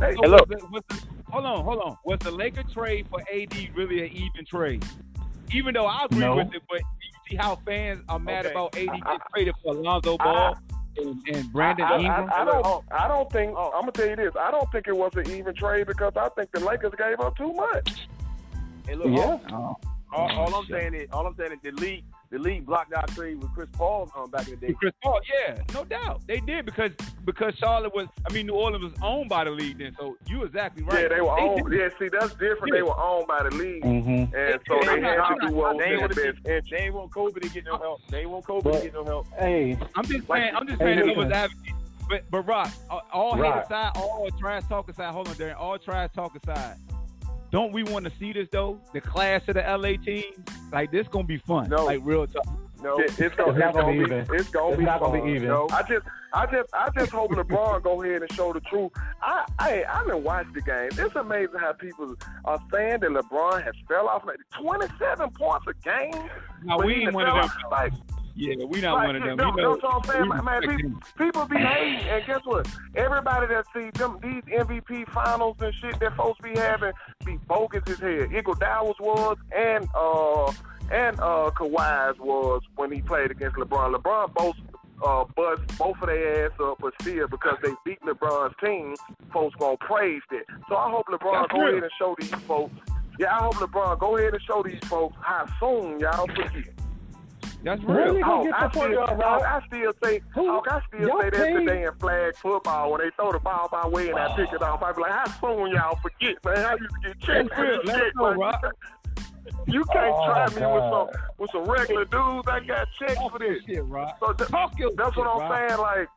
Hey, hello. Hold on. Was the Laker trade for AD really an even trade? Even though I agree with it, but you see how fans are mad about AD getting traded for Lonzo Ball and Brandon Ingram? I don't think. I'm gonna tell you this. I don't think it was an even trade because I think the Lakers gave up too much. Hey, look, all I'm saying is the league blocked our trade with Chris Paul back in the day. Chris Paul, yeah, no doubt. They did because New Orleans was owned by the league then, so you're exactly right. Yeah, they were owned. Yeah, see, that's different. Yeah. They were owned by the league, and so they had to do what was in their best interest. They ain't want Kobe to get no help. Hey, I'm just saying that it was advocate. But Rock, hate aside, all trash talk aside, hold on, Darren, all trash talk aside, don't we want to see this, though? The class of the LA team? Like, this going to be fun. No. Like, real talk. No. It's not going to be even. No. I just hope LeBron go ahead and show the truth. I done watched the game. It's amazing how people are saying that LeBron has fell off like 27 points a game. No, we ain't one of them. Like, yeah, we not one of them. You know what I'm saying? Man, people be hating, and guess what? Everybody that sees these MVP finals and shit that folks be having be bogus as hell. Iguodala's was and Kawhi's was when he played against LeBron. LeBron bust both of their ass up, but still, because they beat LeBron's team, folks gonna praise it. So I hope LeBron go ahead and show these folks. Yeah, I hope LeBron go ahead and show these folks how soon y'all forget. That's real. I still say that today in flag football when they throw the ball my way and I pick it off. I be like, how soon y'all forget, man? I used to get checked. You can't try me with some regular dudes. I got checked for this. Shit, Rock. So that's what I'm saying. Like,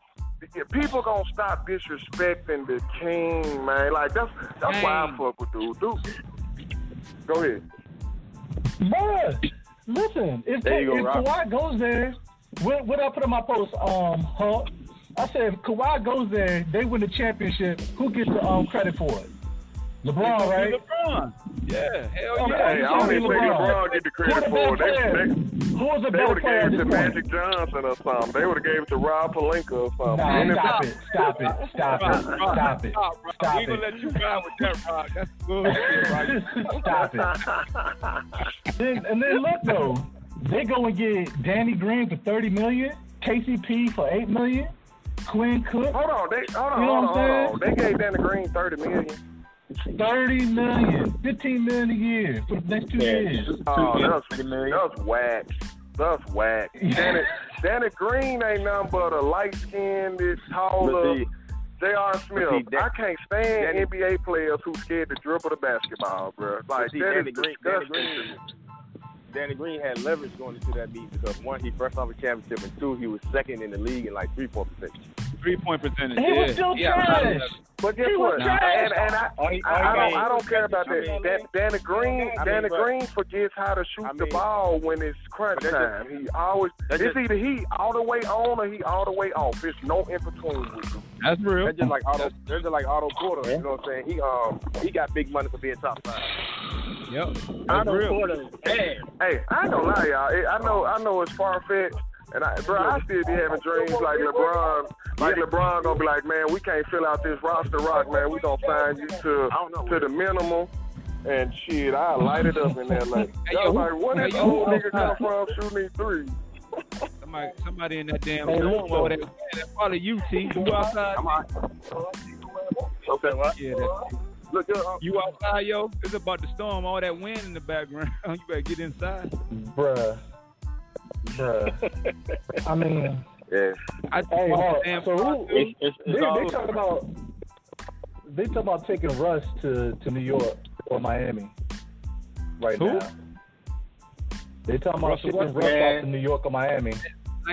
people gonna stop disrespecting the king, man. Like that's why I fuck with dude. Go ahead, man. Listen, if Kawhi goes there, what I put on my post, I said, if Kawhi goes there, they win the championship, who gets the credit for it? LeBron, right? LeBron. Yeah. Hell yeah. Hey, I don't even think LeBron get the credit for it. Who's the better player? They would have gave it to Magic Johnson or something. They would have gave it to Rob Pelinka or something. Nah, stop it. Stop it. We going to let you ride with that, Rob. That's bullshit, right? Stop it. And then look, though. They go and get Danny Green for $30 million, KCP for $8 million, Quinn Cook. Hold on. They gave Danny Green $30 million. $30 million, $15 million a year for the next 2 years. Oh, that's whack. That's whack. Danny Green ain't nothing but a light-skinned, taller J.R. Smith. I can't stand NBA players who scared to dribble the basketball, bro. Like that is disgusting. Danny Green had leverage going into that beat because, one, he first off a championship, and two, he was second in the league in like 3-point percentage. He was still trash. But guess what? I don't care about that. Danny Green forgets how to shoot the ball when it's crunch time. It's either he all the way on or he all the way off. There's no in between with him. That's real. They're just like auto quarter. You know what I'm saying? He got big money for being top 5. Yep. Auto quarter. Hey, I ain't gonna lie, y'all. I know it's far fetched. And I still be having dreams like LeBron. Like LeBron gonna be like, man, we can't fill out this roster, Rock, man. We gonna sign you to the minimum. And shit, I light it up in there. Like, y'all like, what is old nigga come from shooting me three? Somebody in that damn room over there. That's probably you, T. You outside? I'm out. Okay, what? Yeah, look, you outside, yo? It's about to storm. All that wind in the background. You better get inside, bruh. I mean, yeah. They talk about taking Russ to New York or Miami right now. They're talking about shit that's rough out in New York or Miami.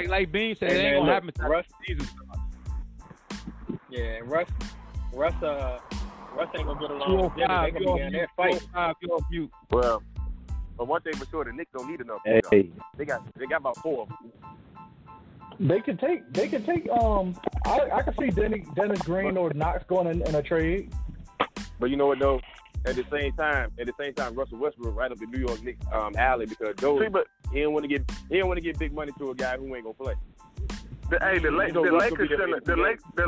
Like Bean said, it ain't going to happen until the season starts. Yeah, Russ ain't going to get along with them. They're going to be in there fighting. Well, but one thing for sure, the Knicks don't need enough. Hey. They got about four of them. They can take. I can see Dennis Green or Knox going in a trade. But you know what though? At the same time, Russell Westbrook right up in New York Knicks alley because he didn't want to give big money to a guy who ain't gonna play. The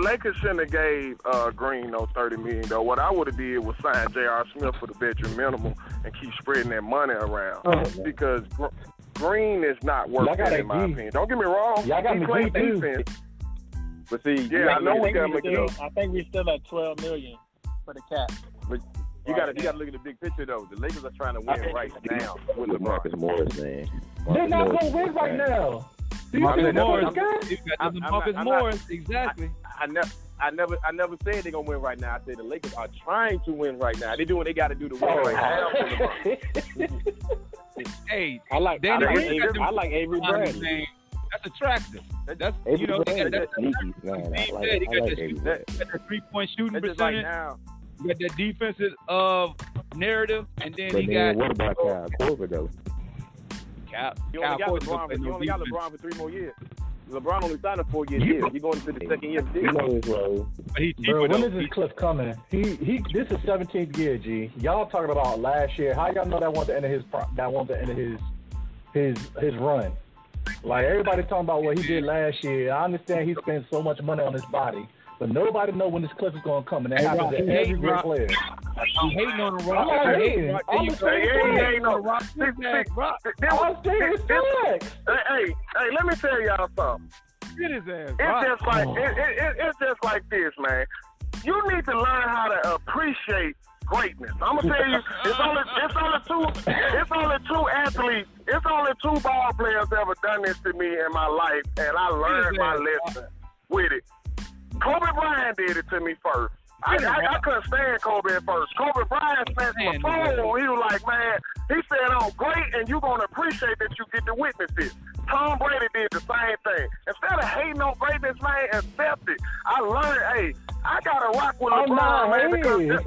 Lakers shouldn't have gave Green no $30 million though. What I would have did was sign J.R. Smith for the veteran minimum and keep spreading that money around because. Green is not worth it in my opinion. Don't get me wrong. Y'all got me playing defense. But see, I know we got to look it up. I think we're still at $12 million for the cap. But you got to look at the big picture though. The Lakers are trying to win right now with LeBron. Morris, man. They're not going to win right now. Morris, exactly. I never said they're gonna win right now. I said the Lakers are trying to win right now. They do what they got to do to win right now. Hey, I like Avery Bradley. That's attractive. That's you know that's that 3-point shooting percentage. You got that defensive narrative, and then he got. What about Kyle Korver though? You only got LeBron for 3 more years. LeBron only signed for 4 years. He's going into the second year of the deal. When is this cliff coming? This is 17th year, G. Y'all talking about last year. How y'all know that wasn't the end of his run? Like, everybody talking about what he did last year. I understand he spent so much money on his body, but nobody know when this cliff is going to come, and that happens to every great player. I'm hating on the Rock. Hey, let me tell y'all something. It's just like this, man. You need to learn how to appreciate greatness. I'm gonna tell you, it's only two athletes, it's only 2 ball players ever done this to me in my life, and I learned my lesson with it. Kobe Bryant did it to me first. I couldn't stand Kobe at first. Kobe Bryant smashed my phone. He was like, man, he said, I'm great, and you're going to appreciate that you get to witness this. Tom Brady did the same thing. Instead of hating on greatness, man, accept it. I learned, I got to rock with LeBron, man, because this,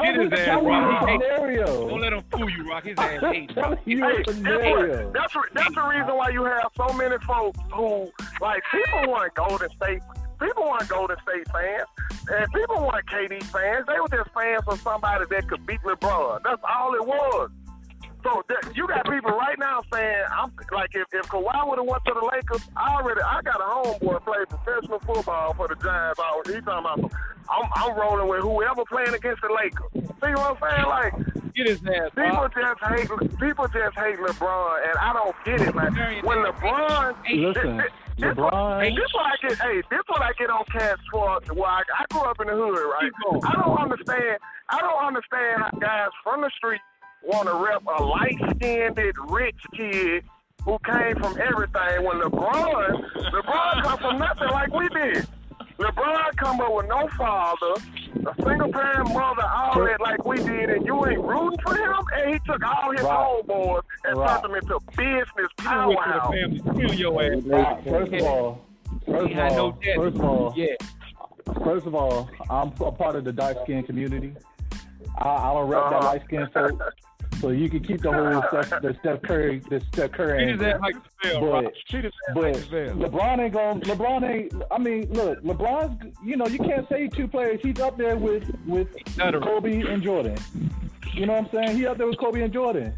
get his ass, Rock. Don't let him fool you, Rock. His ass hates. That's the reason why you have so many folks who, like, people want Golden State. People weren't Golden State fans, and people weren't KD fans. They were just fans of somebody that could beat LeBron. That's all it was. So you got people right now saying, "I'm like, if Kawhi would have went to the Lakers, I got a homeboy played professional football for the Giants. He talking about, I'm rolling with whoever playing against the Lakers." See what I'm saying? Like. People just hate LeBron, and I don't get it. Like when LeBron, this is what I get on Cast Sports. Well, I grew up in the hood, right? I don't understand how guys from the street want to rep a light-skinned rich kid who came from everything. When LeBron come from nothing like we did. LeBron come up with no father, a single-parent mother, all that like we did, and you ain't rooting for him? And he took all his homeboys and turned them into business powerhouse. First of all, I'm a part of the dark-skinned community. I don't rep that light-skinned folk. So you can keep the whole Steph Curry. But LeBron ain't. I mean, look, LeBron's. You know, you can't say 2 players. He's up there with Kobe and Jordan. You know what I'm saying? He up there with Kobe and Jordan.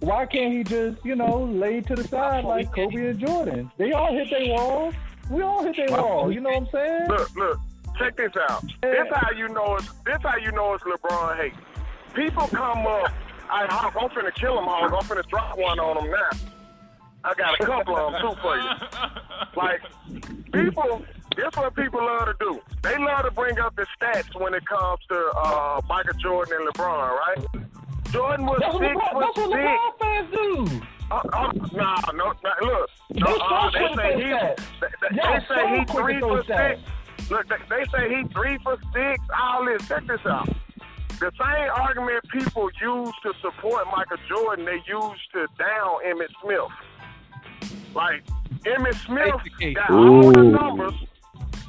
Why can't he just, you know, lay to the side like Kobe and Jordan? They all hit their wall. We all hit their wall. You know what I'm saying? Look. Check this out. This how you know it's LeBron hate. People come up. I'm finna kill them all. I'm finna drop one on them now. I got a couple of them too for you. Like, people, this what people love to do. They love to bring up the stats when it comes to Michael Jordan and LeBron, right? Jordan was 6 foot 6. That's what LeBron fans do. Look. They say he's 3 foot 6. Look, they say he's 3 foot 6. All this. Check this out. The same argument people use to support Michael Jordan, they use to down Emmitt Smith. Like, Emmitt Smith got all the numbers.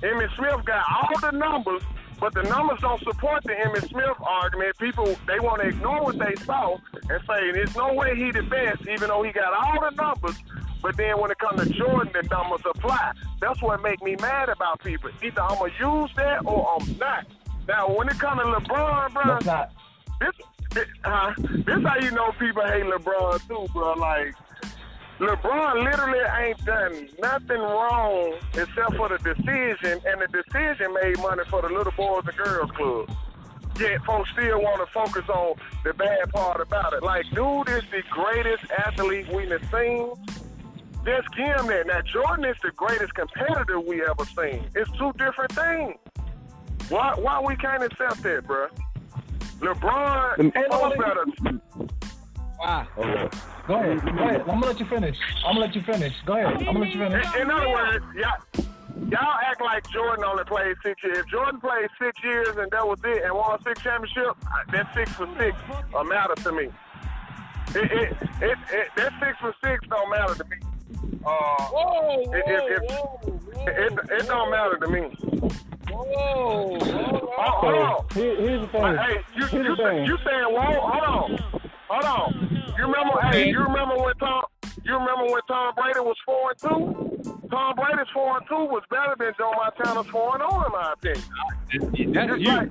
Emmitt Smith got all the numbers, but the numbers don't support the Emmitt Smith argument. People, they want to ignore what they saw and say, there's no way he the best, even though he got all the numbers. But then when it comes to Jordan, the numbers apply. That's what make me mad about people. Either I'm going to use that or I'm not. Now, when it comes to LeBron, bro, this how you know people hate LeBron, too, bro. Like, LeBron literally ain't done nothing wrong except for the decision, and the decision made money for the Little Boys and Girls Club. Yet folks still want to focus on the bad part about it. Like, dude is the greatest athlete we've seen. Just give him that. Now, Jordan is the greatest competitor we ever seen. It's two different things. Why we can't accept that, bro? LeBron ain't no better. Wow. Okay. Go ahead. Go ahead. I'm going to let you finish. Go ahead. In other words, y'all act like Jordan only played 6 years. If Jordan played 6 years and that was it and won 6 championships, that 6 for 6 don't matter to me. That 6 for 6 don't matter to me. It don't matter to me. Whoa! Hold on. Here's the thing. Hey, you saying whoa? Hold on. You remember when Tom Brady was 4-2? Tom Brady's 4-2 was better than Joe Montana's 4-0 in my opinion. That's you. Like,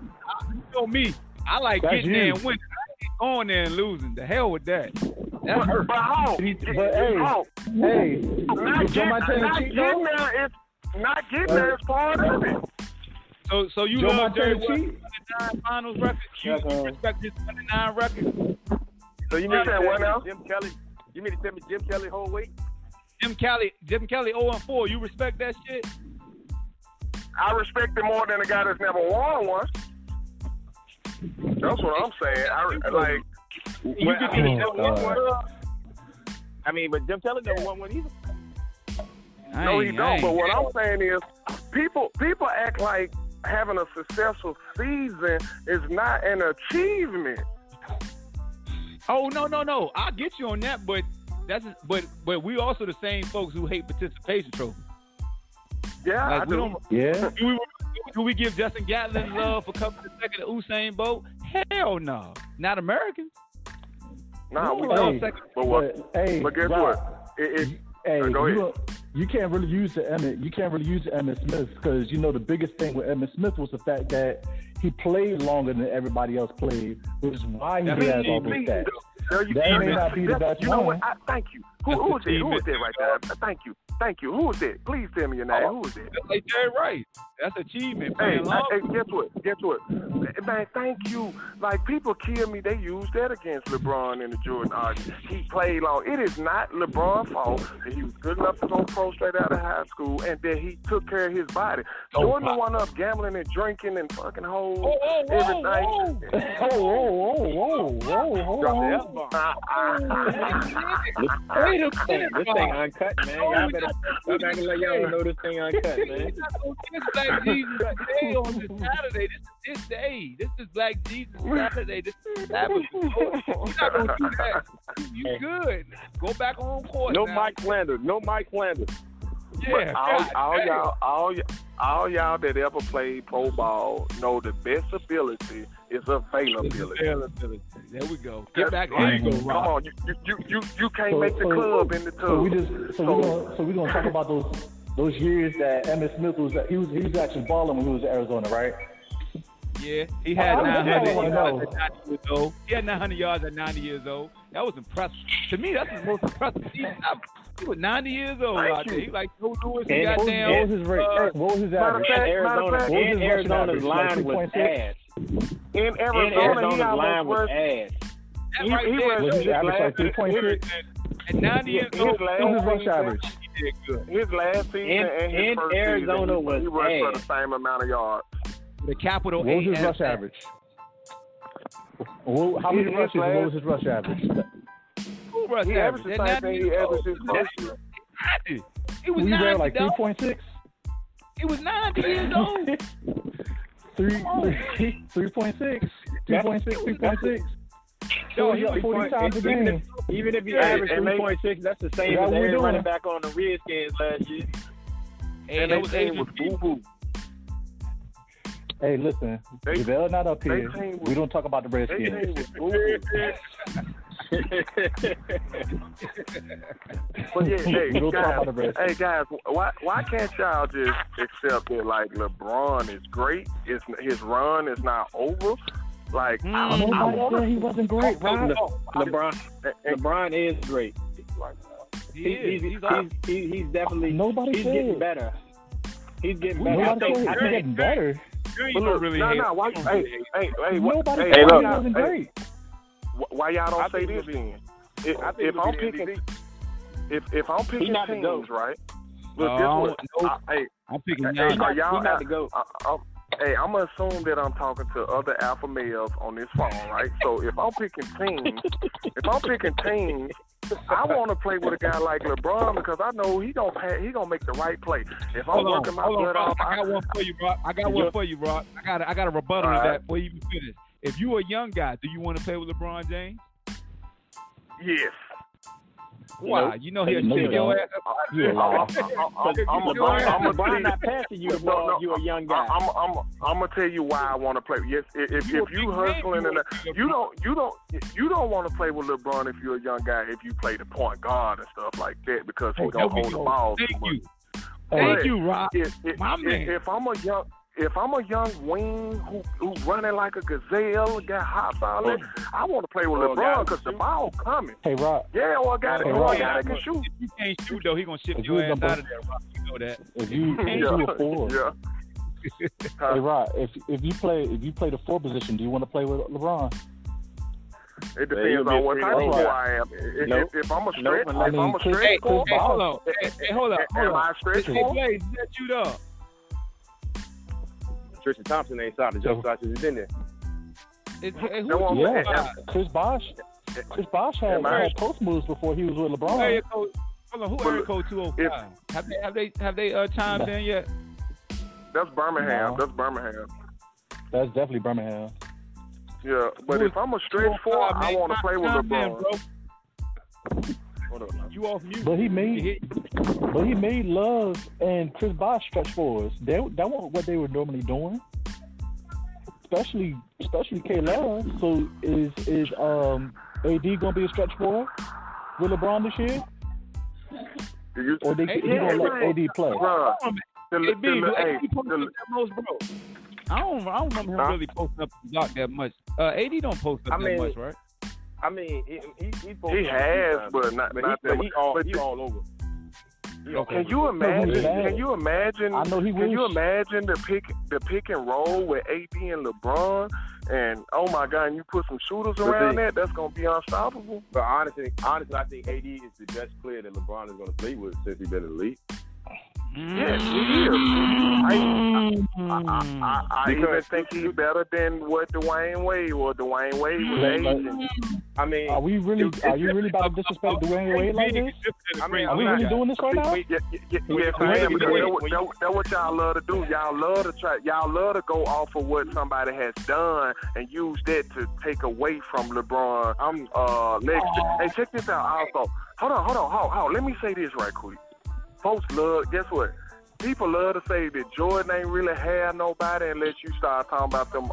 you know me. I like getting there and winning. I ain't going there and losing. The hell with that. That hurt. But hey. Not getting there is part of it. So you Joe love Jerry West's 29 finals record? You respect his 29 record? So you mean to tell me Jim Kelly? You mean to tell me Jim Kelly whole weight? Jim Kelly 0-4. You respect that shit? I respect him more than a guy that's never won one. That's what I'm saying. But Jim Kelly never won one either. No, he don't. But what I'm saying is, people act like having a successful season is not an achievement. Oh no! I get you on that, but but we also the same folks who hate participation trophies. Yeah, like, I do. Yeah. Do we give Justin Gatlin love for coming to second to Usain Bolt? Hell no, not Americans. We don't. But guess what? Go ahead. You can't really use the Emmitt. You can't really use the Emmitt Smith because the biggest thing with Emmitt Smith was the fact that he played longer than everybody else played, which is why he has all those stats. That may not be the best one. You know what? Thank you. Who is it? Who is that right there? Thank you. Who is it? Please tell me your name. Who is it? That's Jerry Rice. That's achievement. Hey, guess what? Man, thank you. Like, people kill me. They use that against LeBron and the Jordan argument. He played long. It is not LeBron's fault that he was good enough to go pro straight out of high school and that he took care of his body. Jordan wound up gambling and drinking and fucking hoes. Everything. Whoa. This thing uncut, man. Y'all better let y'all know this thing uncut, man. This Black Jesus Day on this Saturday. This is his day. This is Black Jesus Saturday. This is Sabbath. You're not going to do that. You good. Go back on court. No now. Mike Flanders. No Mike Flanders. Yeah. All y'all that ever played pro ball know the best ability is availability. There we go. Get back. There you go. Come on. You can't make the club in the tub. So we're gonna talk about those years that Emmitt Smith was actually balling when he was in Arizona, right? Yeah, he had 900 yards at 90 years old. That was impressive. To me, that's his most impressive season. He was 90 years old out there. He like no doing some goddamn. What was his average? Arizona's line was ass. In Arizona's line was ass. That right there was his average like 3.6. At 90 years old, his rush average. He did good. His last season and his first Arizona was he rushed for the same amount of yards. The capital A. What was his rush average? How many rushes? What was his rush average? Who rushed average? He averaged his rush. He was 90. Like 3.6. He was 90 years old. 3.6. 2.6, 2.6. So he's 40 times a game. Even if he averaged 3.6, that's the same as every running back on the Redskins last year. And they team was boo-boo. Hey, listen, Javale not up here. We don't talk about the Redskins. Well, yeah, hey guys, why can't y'all just accept that like LeBron is great? His run is not over. Like he wasn't great. LeBron is great. He's definitely. He's getting better. He's getting better. I think getting better. But look, really why y'all don't say this then? If I'm picking teams, right? Look, I'm picking y'all. I'm gonna assume that I'm talking to other alpha males on this phone, right? So if I'm picking teams, I want to play with a guy like LeBron because I know he gonna make the right play. If I'm working my butt off, I got one for you, Brock. I got a rebuttal to that before you even finish. If you a young guy, do you want to play with LeBron James? Yes. Wow, you know he'll shake your ass. I'm not passing you the ball. No, you a young guy. I'm gonna tell you why I want to play. Yes, if you hustling and you don't want to play with LeBron if you're a young guy. If you play the point guard and stuff like that, because he gonna hold the ball. Thank you, Rob. My man. If I'm a young wing who running like a gazelle, got hops all in, I want to play with LeBron because the ball coming. Hey, Rob. Yeah, well, I got it. I can shoot. If you can't shoot, though, he going to ship your ass out of there, Rob. You know that. If you can't shoot forward. Yeah. Hey, Rob, if you play the four position, do you want to play with LeBron? It depends on what type of I am. If I'm a stretch, hold on. Am I a stretch forward? Hey, set you up. Tristan Thompson ain't stopped. The jump shot is in there. Chris Bosh had post moves before he was with LeBron. Who area code 205? Have they chimed in yet? That's Birmingham. No. That's definitely Birmingham. Yeah, but if I'm a stretch forward, I want to play with LeBron. You off mute? But he made Love and Chris Bosh stretch forwards. That wasn't what they were normally doing, especially K Love. So is AD gonna be a stretch forward with LeBron this year? Or they gonna let AD play? I don't remember him really posting up the block that much. AD don't post up that much, right? I mean, he has, but not that much. He's all over. Okay. Can you imagine? I know he can. You imagine the pick and roll with AD and LeBron, and oh my God, and you put some shooters around that. That's gonna be unstoppable. But honestly, I think AD is the best player that LeBron is gonna play with since he's been in the league. Yes, he is. I even think he's better than what Dwyane Wade was. I mean, are you really about to disrespect Dwyane Wade like this? I mean, are we really doing this right now? Yes, I am. That's what y'all love to do. Y'all love to try. Y'all love to go off of what somebody has done and use that to take away from LeBron. Hey, check this out. Also, hold on. Let me say this right quick. Folks love, guess what? People love to say that Jordan ain't really had nobody unless you start talking about them.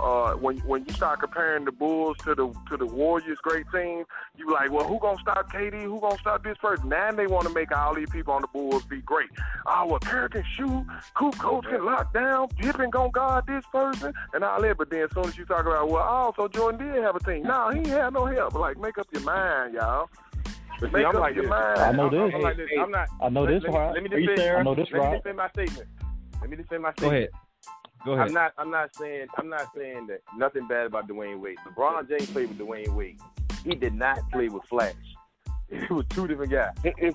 When you start comparing the Bulls to the Warriors, great team, you like, well, who gonna stop KD? Who gonna stop this person? Now they want to make all these people on the Bulls be great. Well, Kerr can shoot, coach can lock down, Pippen gonna guard this person, and all that. But then as soon as you talk about, well, so Jordan did have a team. No, he ain't had no help. Like, make up your mind, y'all. See, I'm like this. Let me defend my statement. Go ahead. I'm not saying that nothing bad about Dwyane Wade. LeBron James played with Dwyane Wade. He did not play with Flash. It was two different guys. You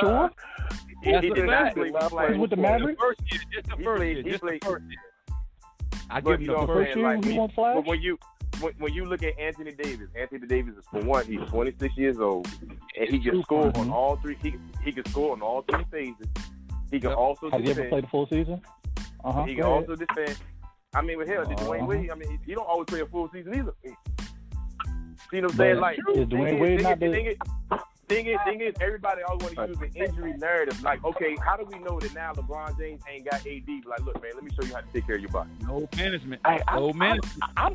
sure? He did not play with Flash. He was with the Mavericks. Just the first year. I give you the first year. He won Flash. But when you look at Anthony Davis is, for one, he's 26 years old, and he can score on all three. He can score on all three phases. He can also defend. Have you ever played the full season? He can also defend. I mean, with hell, did Dwyane Wade? I mean, he don't always play a full season either. You know what I'm saying? Like, thing is, everybody always want to use an injury narrative. Like, okay, how do we know that now LeBron James ain't got AD? Like, look, man, let me show you how to take care of your body. No management. I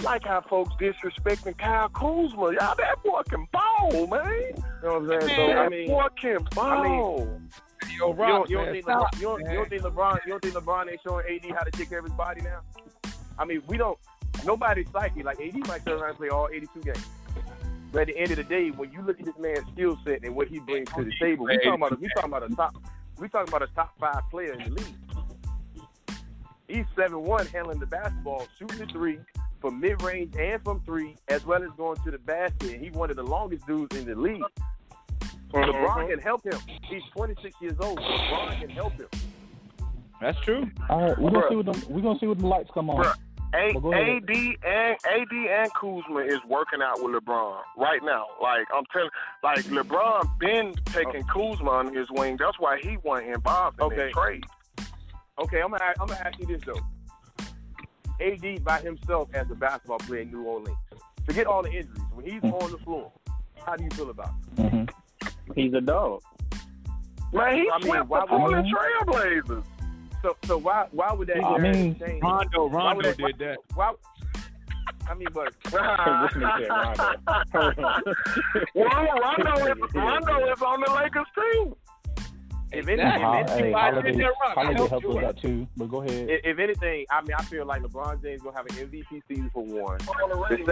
like how folks disrespecting Kyle Kuzma. Y'all, that boy can ball, man. You know what I'm saying? Man, so, I mean, that boy can ball. I mean, you don't think LeBron ain't showing AD how to take care of his body now? I mean, we don't. Nobody's psychic. Like, AD might turn around and play all 82 games. But at the end of the day, when you look at this man's skill set and what he brings to the table, we talking about a top five player in the league. He's 7'1", handling the basketball, shooting the three from mid range and from three, as well as going to the basket. And he's one of the longest dudes in the league. LeBron can help him. He's 26 years old. LeBron can help him. That's true. All right, we're gonna see what the lights come on. Bruh. AD and Kuzma is working out with LeBron right now. Like, I'm telling, like, LeBron been taking Kuzma on his wing. That's why he wasn't involved in that trade. Okay, I'm gonna ask you this though. AD by himself as a basketball player in New Orleans, forget all the injuries. When he's on the floor, how do you feel about him? Mm-hmm. He's a dog. Man, he swept the Portland Trailblazers. So why would that? I mean, change? Rondo did that. Why? I mean, but Rondo is on the Lakers team. If anything, I mean, I feel like LeBron James gonna have an MVP season for one. The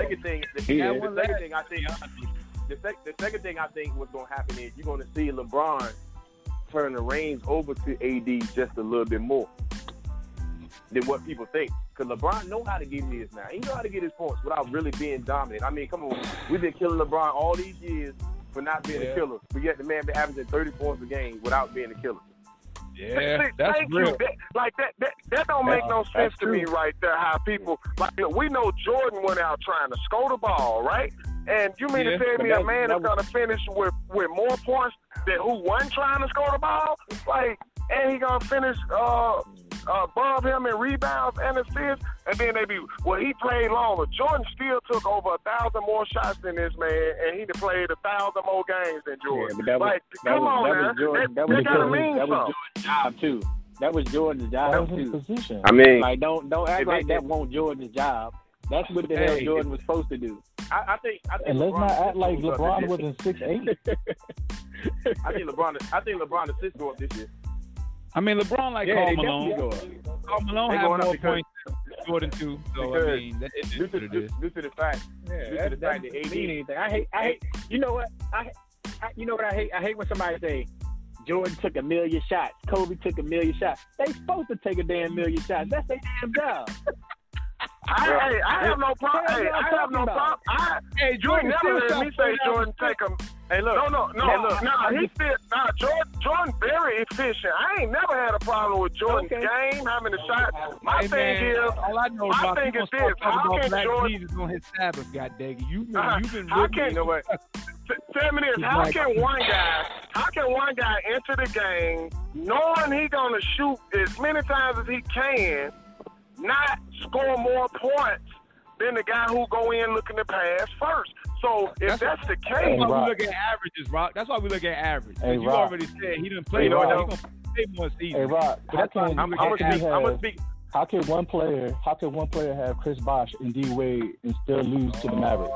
second thing I think what's gonna happen is you're gonna see LeBron turn the reins over to AD just a little bit more than what people think. Because LeBron know how to get his now. He know how to get his points without really being dominant. I mean, come on. We've been killing LeBron all these years for not being a killer. But yet the man been averaging 30 points a game without being a killer. Yeah, that's real. That don't make no sense to me right there, how people... Like, we know Jordan went out trying to score the ball, right? And you mean to tell me a man is going to finish with more points than who wasn't trying to score the ball? Like, and he going to finish above him in rebounds and assists? And then he played longer. Jordan still took over 1,000 more shots than this man, and he played 1,000 more games than Jordan. Yeah, like, come on, man. That got to mean something. That was Jordan's job, too. That was Jordan's job, too. I mean, like, don't act like that wasn't Jordan's job. That's what the hell Jordan was supposed to do. I think and let's LeBron not act like LeBron was in 6'8". I think LeBron assists go up this year. I mean, LeBron Karl Malone had more points than Jordan too. So I mean, due to the fact that I hate. You know what? I hate when somebody say Jordan took 1 million shots, Kobe took 1 million shots. They supposed to take a damn 1 million shots. That's their damn job. I have no problem. Hey, Jordan, never let me say Jordan take him. Hey, look. No, he's still. Nah, Jordan very efficient. I ain't never had a problem with Jordan's game, having the shots. My thing is this. How can Jordan on his Sabbath, goddamn? You've been really. You know what? Tell me this. How can one guy enter the game knowing he gonna shoot as many times as he can, not score more points than the guy who go in looking to pass first? So if that's the case, we look at averages, Rock. That's why we look at averages. Hey, you already said he didn't play. Hey, Rock. He gonna play more season. Hey, Rock. How can one player have Chris Bosh and D Wade and still lose to the Mavericks?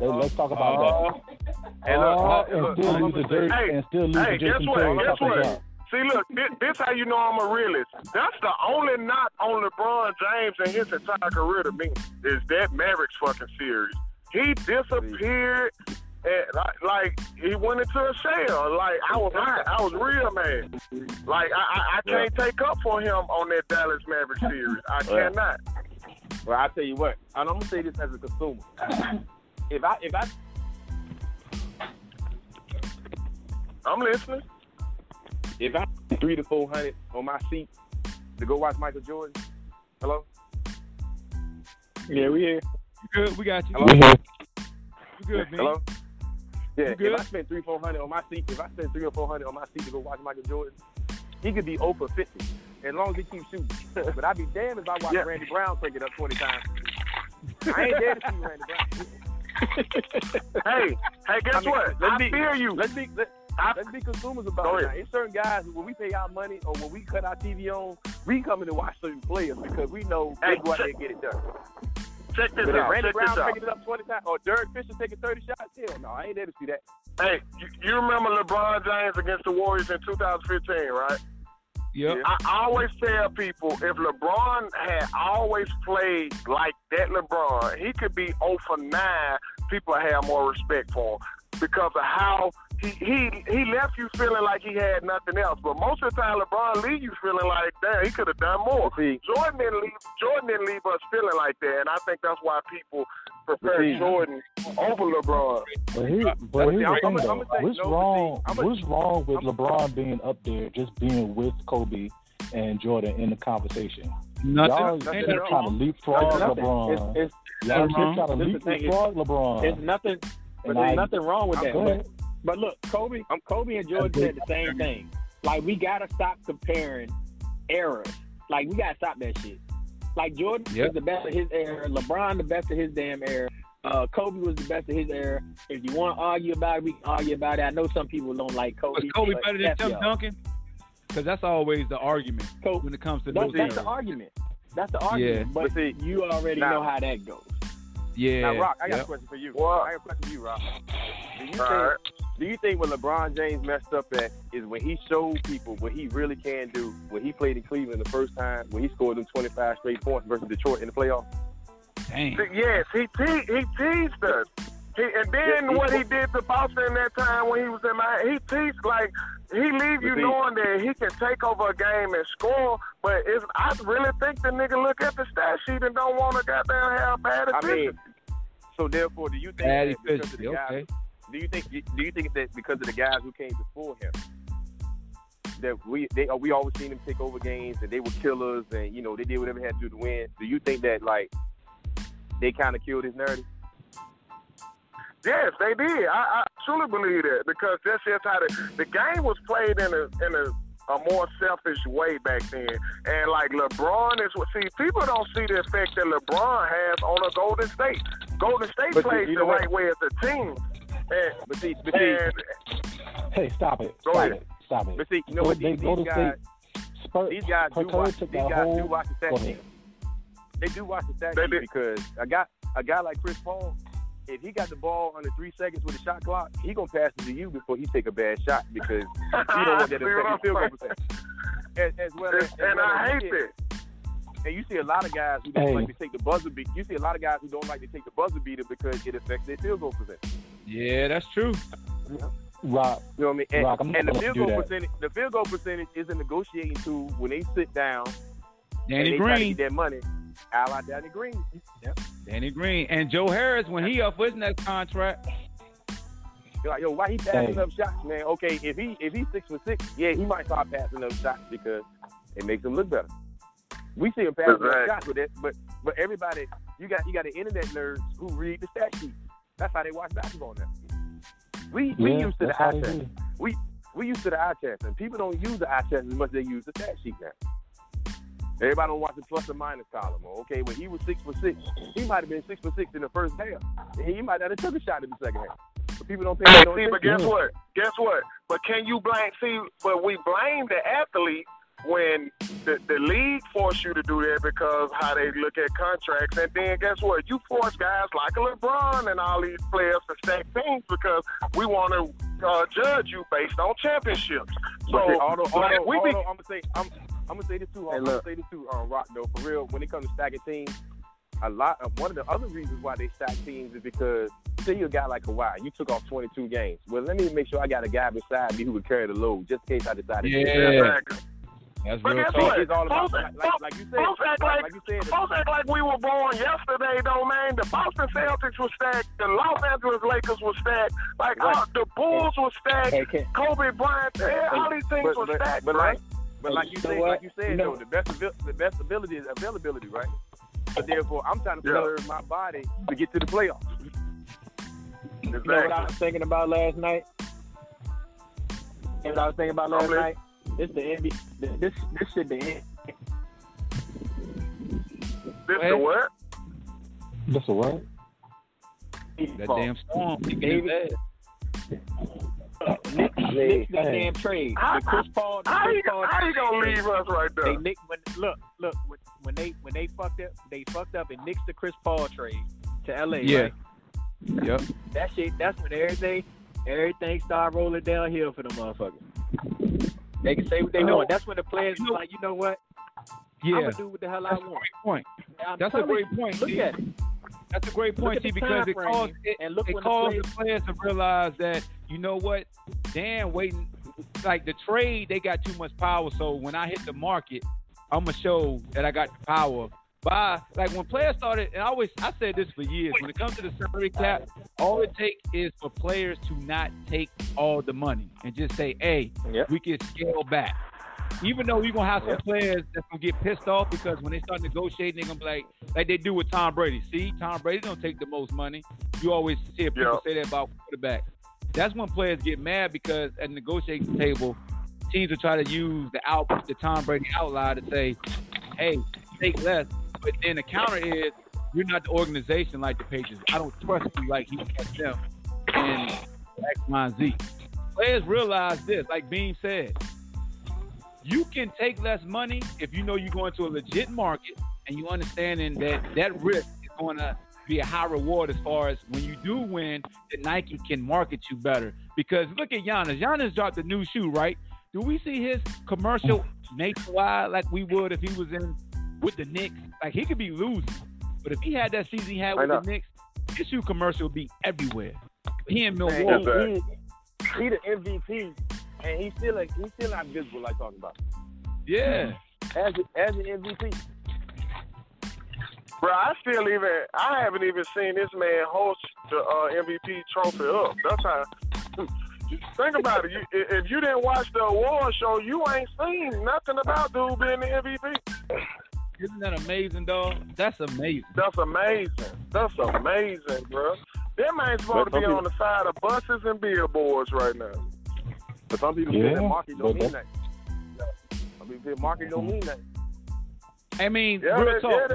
Let's talk about that. And still lose to Jason Tatum. Guess what? See, look, this how you know I'm a realist. That's the only knock on LeBron James in his entire career to me is that Mavericks fucking series. He disappeared, and like he went into a shell. Like, I was real mad. Like, I can't take up for him on that Dallas Mavericks series. I cannot. Well, I tell you what, and I'm gonna say this as a consumer. If I, I'm listening. If I had 300 to 400 on my seat to go watch Michael Jordan, hello? Yeah, we here. You good? We got you. Hello? You good, man? Hello? Yeah, you good? If I spent 300 to 400 on my seat to go watch Michael Jordan, he could be 0 for 50. as long as he keeps shooting. But I'd be damned if I watch Randy Brown take it up 40 times. I ain't there to see Randy Brown. hey, guess what? Let's be consumers about it. It's certain guys who, when we pay our money or when we cut our TV on, we come in and watch certain players because we know they go out there and get it done. Check this out. Randy Brown taking it up 20 times or Derek Fisher taking 30 shots? Hell no, I ain't there to see that. Hey, you remember LeBron James against the Warriors in 2015, right? Yep. I always tell people, if LeBron had always played like that LeBron, he could be 0 for 9. People have more respect for him because of how he left you feeling like he had nothing else. But most of the time, LeBron leaves you feeling like, damn, he could have done more. Jordan didn't leave us feeling like that, and I think that's why people prefer Jordan over LeBron. What's wrong with LeBron being up there, just being with Kobe and Jordan in the conversation? Y'all trying to leapfrog LeBron. There's nothing. But there's nothing wrong with that. But look, Kobe and Jordan said the same thing. Like, we gotta stop comparing eras. Like, we gotta stop that shit. Like, Jordan was the best of his era. LeBron the best of his damn era. Kobe was the best of his era. If you want to argue about it, we can argue about it. I know some people don't like Kobe. Was Kobe better than Tim Duncan? Because that's always the argument when it comes to those eras. That's the argument. Yeah. But see, you already know how that goes. Yeah. Now, Rock, I got a question for you. Well, I got a question for you, Rock. Do you think what LeBron James messed up at is when he showed people what he really can do when he played in Cleveland the first time, when he scored them 25 straight points versus Detroit in the playoffs? Dang. Yes, he teased us. What he did to Boston that time when he was in Miami, he teased like he leave you knowing that he can take over a game and score. But I really think the nigga look at the stat sheet and don't want to goddamn have bad efficiency. I mean, so therefore, do you think that because of the guys? Okay. Do you think that because of the guys who came before him, that we always seen them take over games and they were killers and they did whatever they had to do to win? Do you think that like they kind of killed his narrative? Yes, they did. I truly believe that because that's just how the game was played in a more selfish way back then. And like LeBron people don't see the effect that LeBron has on a Golden State. Golden State plays the right way as a team. And, hey, stop it! Stop it! But see, you know what? These guys do watch the stat sheet. They do watch the stat sheet because a guy like Chris Paul, if he got the ball under 3 seconds with a shot clock, he gonna pass it to you before he take a bad shot because he don't want that effective field goal percentage. I hate it. And you see a lot of guys who don't like to take the buzzer beater. You see a lot of guys who don't like to take the buzzer beater because it affects their field goal percentage. Yeah, that's true. Rock, you know what I mean? And the field goal percentage is a negotiating tool when they sit down. Danny Green try to get their money. I like Danny Green. Yep. Danny Green and Joe Harris when he up for his next contract. You're like, yo, why he passing up shots, man? Okay, if he's 6 for 6, yeah, he might start passing up shots because it makes him look better. We see him passing up shots with it, but everybody, you got the internet nerds who read the stat sheet. That's how they watch basketball now. We used to the eye test. We used to the eye test, and people don't use the eye test as much as they use the stat sheet now. Everybody don't watch the plus or minus column. Okay, when he was 6 for 6, he might have been 6 for 6 in the first half. He might not have took a shot in the second half. But people don't pay attention. But guess what? But can you blame? See, but we blame the athlete when the league forced you to do that because how they look at contracts. And then guess what? You force guys like LeBron and all these players to stack teams because we want to judge you based on championships. I'm going to say this too, Rock, though, for real. When it comes to stacking teams, one of the other reasons why they stack teams is because, say you're a guy like Kawhi, you took off 22 games. Well, let me make sure I got a guy beside me who would carry the load just in case I decided to get Folks act like we were born yesterday, though, man. The Boston Celtics were stacked. The Los Angeles Lakers were stacked. Like, the Bulls were stacked. Kobe Bryant, all these things were stacked, right? But like you said, the best ability is availability, right? But therefore, I'm trying to preserve my body to get to the playoffs. You know what I was thinking about last night? It's the NBA. This shit the This the what? That damn storm. Nick's that damn trade. Chris Paul. How you gonna leave us right there? They nicked when they fucked up. They fucked up and nicked the Chris Paul trade to LA. Yeah. Right? Yep. That shit. That's when everything started rolling downhill for the motherfuckers. They can say what they want. That's when the players were like, you know what? Yeah. I'm gonna do what the hell that's I want. That's a great point. Look at it. That's a great point, see, because it caused the players to realize that, you know what, damn, waiting, like the trade, they got too much power. So when I hit the market, I'm going to show that I got the power. By, like when players started, and I said this for years, when it comes to the salary cap, all it takes is for players to not take all the money and just say, hey, we can scale back. Even though you're going to have some players that's going to get pissed off because when they start negotiating, they're going to be like they do with Tom Brady. See, Tom Brady don't take the most money. You always hear people say that about quarterbacks. That's when players get mad because at the negotiating table, teams will try to use the Tom Brady outlier to say, hey, take less. But then the counter is, you're not the organization like the Patriots. I don't trust you like you catch them. And X, Y, and Z. Players realize this, like Beam said. You can take less money if you know you're going to a legit market and you understanding that risk is going to be a high reward as far as when you do win, that Nike can market you better. Because look at Giannis. Giannis dropped a new shoe, right? Do we see his commercial nationwide like we would if he was in with the Knicks? Like, he could be losing. But if he had that season he had with the Knicks, his shoe commercial would be everywhere. He in Milwaukee. He the MVP. And he's still not visible like talking about. Yeah. As an MVP. Bro, I haven't even seen this man host the MVP trophy up. That's how. Think about it. If you didn't watch the award show, you ain't seen nothing about dude being the MVP. Isn't that amazing, dog? That's amazing, bro. That man's supposed to be on the side of buses and billboards right now. But some people feel that market don't mean that. Some people feel market don't mean that. I mean, real talk.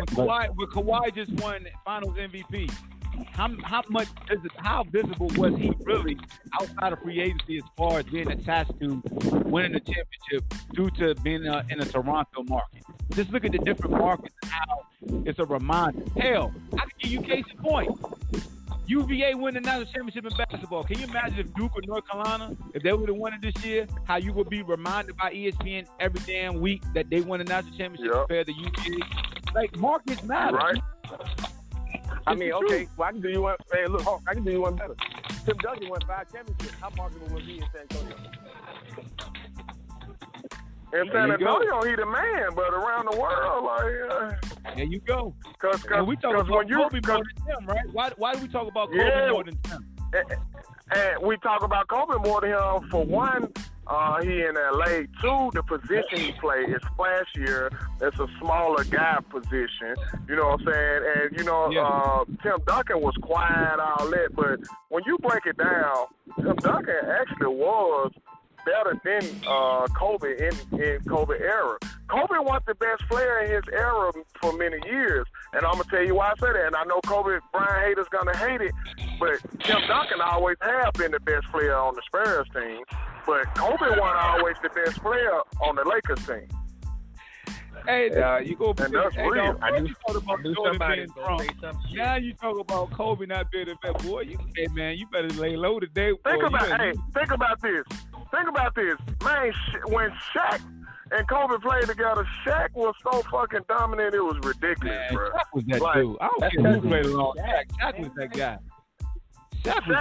When Kawhi just won Finals MVP, how visible was he really outside of free agency as far as being attached to winning the championship due to being in a Toronto market? Just look at the different markets and how it's a reminder. Hell, I can give you case in point. UVA win the national championship in basketball. Can you imagine if Duke or North Carolina, if they would have won it this year, how you would be reminded by ESPN every damn week that they won the national championship compared to UVA? Like, markets matter. Right. I mean, okay, well, I can do you one. Hey, look, Hawk, I can do you one better. Tim Duncan won 5 championships. How marketable was he in San Antonio? In San Antonio, he the man, but around the world, like. There you go. Cause we talk about Kobe more than him, right? Why do we talk about Kobe more than him? And we talk about Kobe more than him. For one, he in L.A. 2, the position he played is flashier. It's a smaller guy position. You know what I'm saying? And, you know, Tim Duncan was quiet, all that. But when you break it down, Tim Duncan actually was better than Kobe in Kobe era. Kobe was the best player in his era for many years, and I'm gonna tell you why I say that. And I know Kobe Bryant haters gonna hate it, but Tim Duncan always have been the best player on the Spurs team, but Kobe wasn't always the best player on the Lakers team. Hey, you go. And that's real. You talk about Jordan being drunk. Now you talk about Kobe not being the best boy. Hey man, you better lay low today. Think about this. Man, when Shaq and Kobe played together, Shaq was so fucking dominant, it was ridiculous, man, bro. Shaq was that dude. I don't care who played along. Shaq was that guy. Shaq was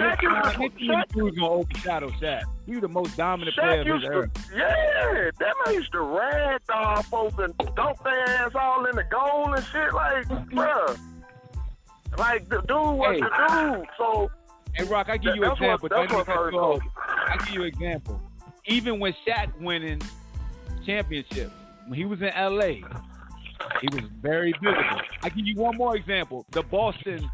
that dude. Shaq was going to overshadow Shaq. He was the most dominant player of his era. Yeah, that man used to rag dog folks and dump their ass all in the goal and shit. Like, bro. Like, the dude was the dude. So, hey, Rock, I give you an example. I'll give you an example. Even when Shaq winning championships, when he was in L.A., he was very visible. I give you one more example. The Boston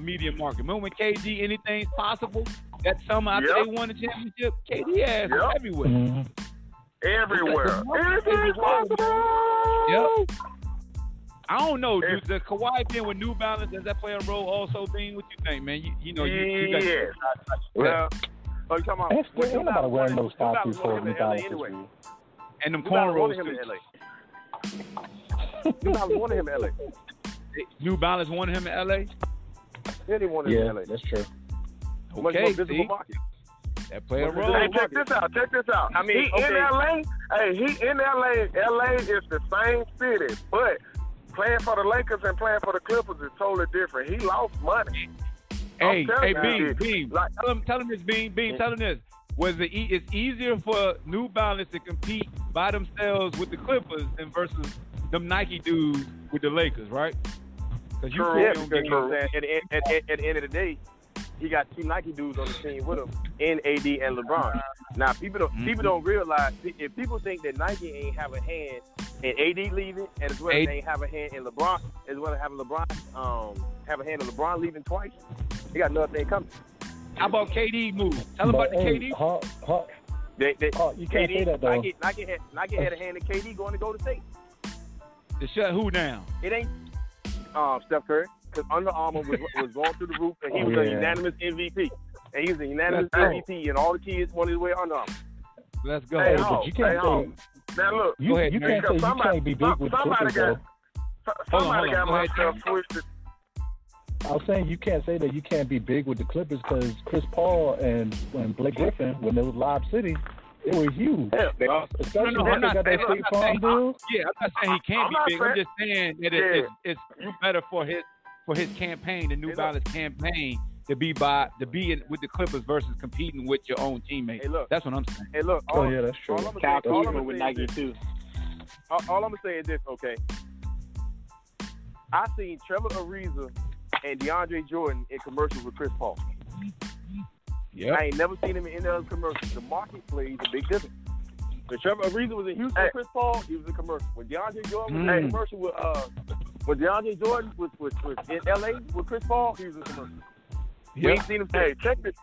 media market. Remember when KD, anything's possible? That summer after they won the championship, KD ass was everywhere. Mm-hmm. Everywhere. Everything's possible. Yep. I don't know, dude. The Kawhi thing with New Balance, does that play a role also, Bean? What you think, man? You know, you got your side. Well, oh, you talking about... You're not wearing those costumes for New Balance anyway. And them cornrows, too. New Balance wanted him in L.A. New Balance wanted him in L.A.? Yeah, they wanted him in L.A. That's true. Okay, much more visible market. That play a role. Hey, check this out. Check this out. I mean, he in L.A. Hey, he in L.A. L.A. is the same city, but... playing for the Lakers and playing for the Clippers is totally different. He lost money. Hey, Beam. Like, tell him this, Beam. Beam, tell him this. It's easier for New Balance to compete by themselves with the Clippers than versus them Nike dudes with the Lakers, right? True. At the end of the day, he got two Nike dudes on the team with him, in AD and LeBron. Now, people don't realize, if people think that Nike ain't have a hand in AD leaving, and as well as they ain't have a hand in LeBron, as well as having LeBron leaving twice, they got another thing coming. How about KD move? Tell them about the KD. You can't say that, though. Nike had a hand in KD going to Golden State. To shut who down? It ain't Steph Curry. Because Under Armour was going through the roof, and he was a unanimous MVP. And he was a unanimous MVP, and all the kids wanted to wear Under Armour. Let's go. Hey, but you can't say, now look, you can't say somebody, you can't be big with Clippers, though. Somebody got myself twisted. I was saying you can't say that you can't be big with the Clippers because Chris Paul and Blake Griffin, when it was Live City, it was huge. Yeah, I'm not saying he can't be big. I'm just saying that it's better for his campaign, the New Balance campaign, to be with the Clippers versus competing with your own teammates. Hey, look, that's what I'm saying. Hey, look, that's true. Kyle Kuzma with Nike too. All I'm gonna say is this, okay? I seen Trevor Ariza and DeAndre Jordan in commercials with Chris Paul. Yep. I ain't never seen him in any other commercials. The market plays a big difference. When Trevor Ariza was in Houston with Chris Paul, he was in commercial. When DeAndre Jordan was in commercial with DeAndre Jordan was in LA with Chris Paul, he was in commercial. Yep. We ain't seen him. Hey, check this.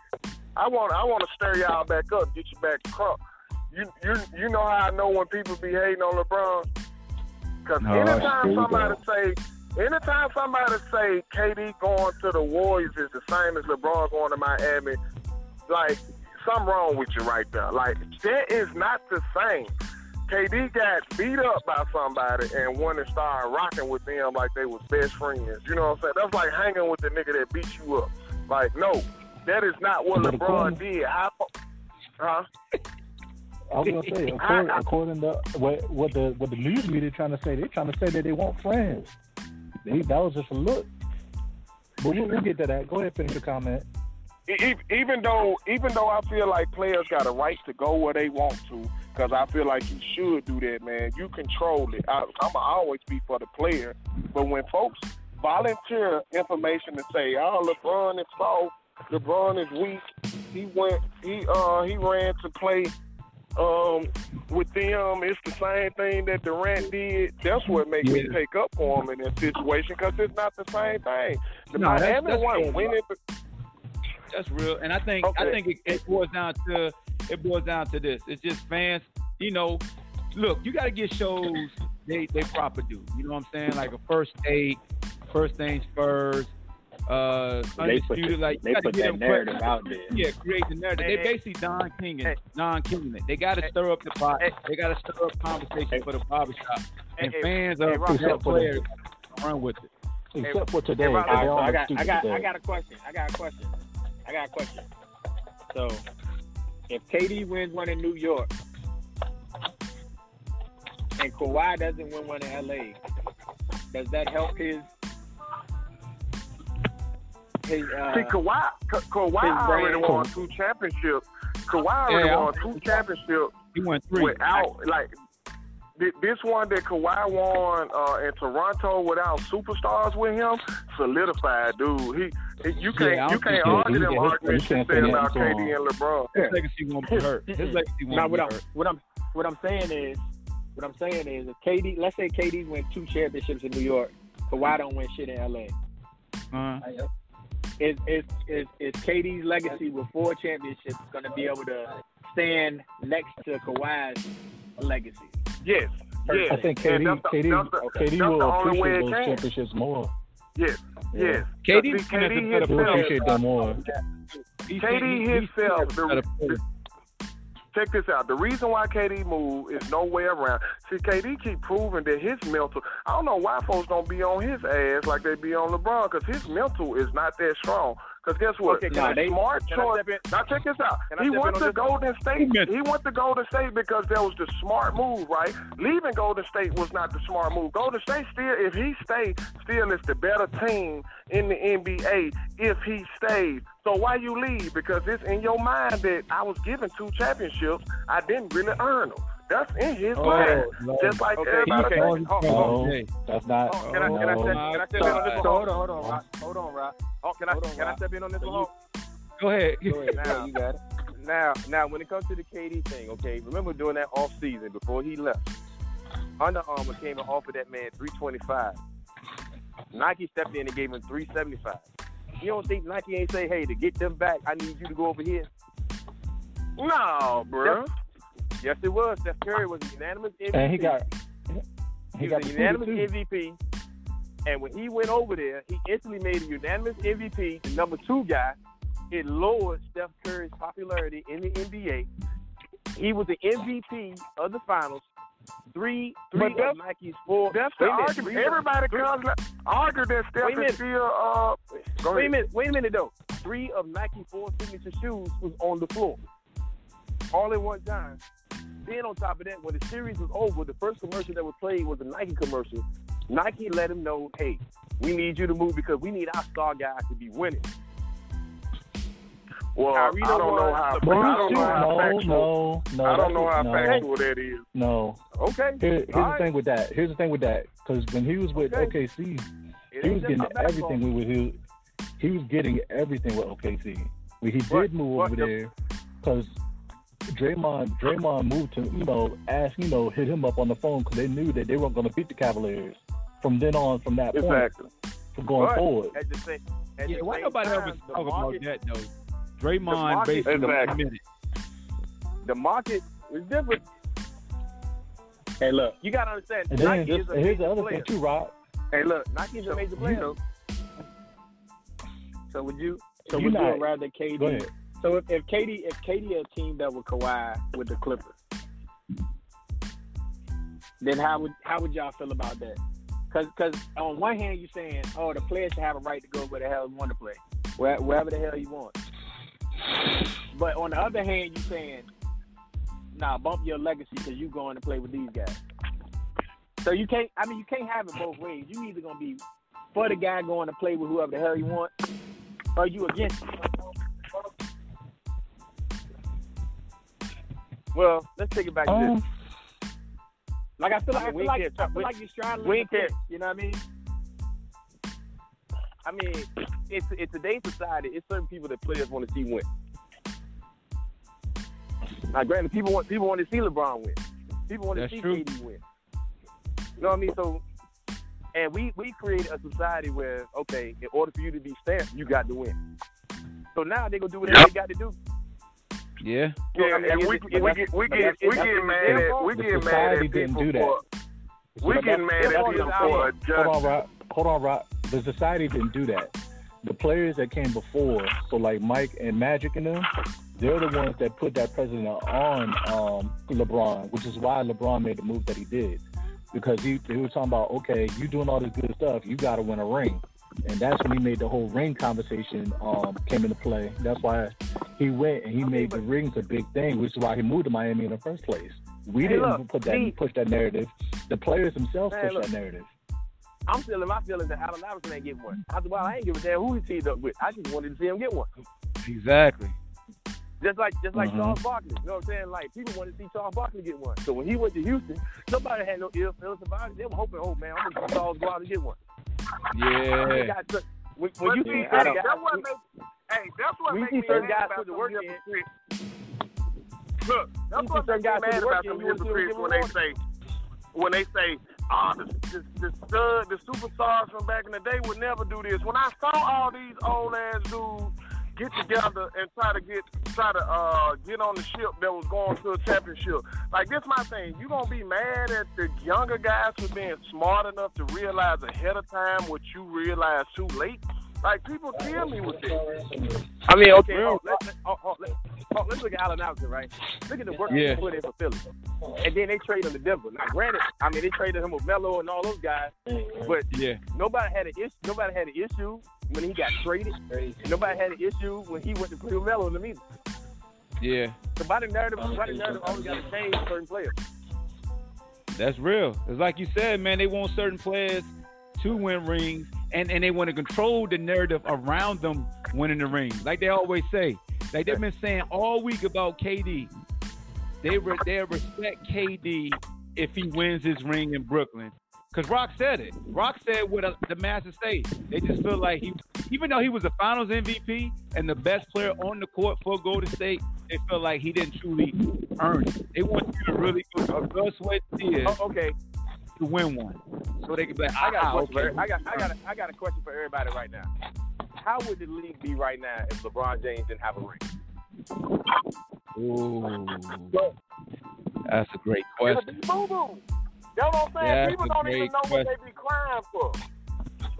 I want to stir y'all back up, get you back crunk. You know how I know when people be hating on LeBron? Because anytime somebody say KD going to the Warriors is the same as LeBron going to Miami, like something wrong with you right there. Like that is not the same. KD got beat up by somebody and went and started rocking with them like they was best friends. You know what I'm saying? That's like hanging with the nigga that beat you up. Like, no, that is not what LeBron did. I was gonna say, according to what the news media trying to say, they're trying to say that they want friends. That was just a look. But we'll get to that. Go ahead, finish your comment. Even though I feel like players got a right to go where they want to, because I feel like you should do that, man. You control it. I'm always be for the player, but when folks volunteer information to say, "Oh, LeBron is soft. LeBron is weak. He ran to play with them. It's the same thing that Durant did." That's what makes me take up for him in that situation, because it's not the same thing. That's real, and I think it boils down to this. It's just fans, you know. Look, you got to get shows they proper do. You know what I'm saying? Like a first date, first things first. Undisputed, like they put that narrative out there. Yeah, create the narrative. They basically non-kinging it. They got to stir up the pot. They got to stir up conversation for the barbershop, and fans are players run with it. Except for today, I got a question. So, if KD wins one in New York and Kawhi doesn't win one in LA, does that help his see, Kawhi already won two championships. He won three. This one that Kawhi won in Toronto without superstars with him solidified, dude. You can't argue them arguments and say about KD and LeBron. His legacy won't be hurt. What I'm saying is, if KD, let's say KD wins two championships in New York, Kawhi don't win shit in LA. Is KD's legacy with four championships going to be able to stand next to Kawhi's a legacy. Yes. Yes. I think KD will appreciate those championships more. Yes. Yes. KD will appreciate them more. KD himself. Check this out. The reason why KD moved is no way around. See, KD keep proving that his mental. I don't know why folks don't be on his ass like they be on LeBron, because his mental is not that strong. Because guess what? Okay, smart choice. Now check this out. He went to Golden State. He went to Golden State because that was the smart move, right? Leaving Golden State was not the smart move. Golden State still, if he stayed, still is the better team in the NBA if he stayed. So why you leave? Because it's in your mind that I was given two championships. I didn't really earn them. That's in his mind. No. Just like everybody. That's not. Can I step in on this one? Hold on, Rob. Can I step in on this one? Go ahead. Now, you got it. Now, when it comes to the KD thing, okay, remember during that off season before he left, Under Armour came and offered that man $325. Nike stepped in and gave him $375. You don't think Nike ain't say, hey, to get them back, I need you to go over here? No, bro. Yes, it was. Steph Curry was a unanimous MVP. And he was a unanimous MVP. And when he went over there, he instantly made a unanimous MVP, the number two guy. It lowered Steph Curry's popularity in the NBA. He was the MVP of the finals. Three of Nike's four. That's the argument. Everybody comes argue that Steph is still Wait a minute though. Three of Nike's four signature shoes was on the floor. All in one time. Then on top of that, when the series was over, the first commercial that was played was a Nike commercial. Nike let him know, hey, we need you to move because we need our star guys to be winning. Well, I don't know how factual that is. No. Okay. Here's the thing with that. Because when he was with OKC, he was getting everything with OKC. When he did move over there, because Draymond moved to, hit him up on the phone because they knew that they weren't going to beat the Cavaliers from then on, from that point, from going forward. Why nobody ever talk about that, though? Draymond basically committed. The market is different. Hey, look, you got to understand, here's the other thing, too, Rob. Hey, look, Nike's a major player, though. So would you rather KD... So if KD had teamed up with Kawhi with the Clippers, then how would y'all feel about that? Because on one hand you're saying, oh, the player should have a right to go where the hell he want to play, wherever the hell he wants. But on the other hand you're saying, nah, bump your legacy because you going to play with these guys. So you can't have it both ways. You either gonna be for the guy going to play with whoever the hell he wants, or you against him. Well, let's take it back to this. Like, I feel like you're straddling the fence. You know what I mean? I mean, it's today's society. It's certain people that players want to see win. Now, granted, people want to see LeBron win. People want to see KD win. You know what I mean? So, and we created a society where, okay, in order for you to be stamped, you got to win. So now they're going to do whatever they got to do. Yeah. We get mad at people for a judgment. Hold on, Rob. The society didn't do that. The players that came before, so like Mike and Magic and them, they're the ones that put that precedent on LeBron, which is why LeBron made the move that he did. Because he was talking about, okay, you doing all this good stuff, you got to win a ring. And that's when he made the whole ring conversation came into play. That's why he went and made the rings a big thing, which is why he moved to Miami in the first place. We didn't push that narrative. The players themselves pushed that narrative. I'm feeling my feelings that Allen Iverson ain't getting one. After a while, I ain't give a damn who he teamed up with. I just wanted to see him get one. Exactly. Just like Charles Barkley. You know what I'm saying? Like, people wanted to see Charles Barkley get one. So when he went to Houston, nobody had no ill feelings about it. They were hoping, oh, man, I'm going to see Charles go out and get one. Yeah. That's what makes me mad about some hypocrites when they say, the superstars from back in the day would never do this. When I saw all these old ass dudes get together and try to get on the ship that was going to a championship. Like, this my thing. You gonna be mad at the younger guys for being smart enough to realize ahead of time what you realize too late? Like, people kill me with this. I mean, okay, let's look at Allen Iverson, right? Look at the work he put in for Philly. And then they traded him to Denver. Now, granted, I mean, they traded him with Melo and all those guys, but nobody had an issue when he got traded. Nobody had an issue when he went to play with Melo and them either. Yeah. So by the narrative, always got to change certain players. That's real. It's like you said, man, they want certain players to win rings, and they want to control the narrative around them winning the rings. Like they always say. Like they've been saying all week about KD. They respect KD if he wins his ring in Brooklyn. Because Rock said it. Rock said what the Masters say. They just feel like he, even though he was the finals MVP and the best player on the court for Golden State, they feel like he didn't truly earn it. They want you to really go the best way to win one. So they can be like, I got a question for everybody right now. How would the league be right now if LeBron James didn't have a ring? Ooh. That's a great question. Boo-boo. That's what I'm saying. That's people don't even know what they be crying for.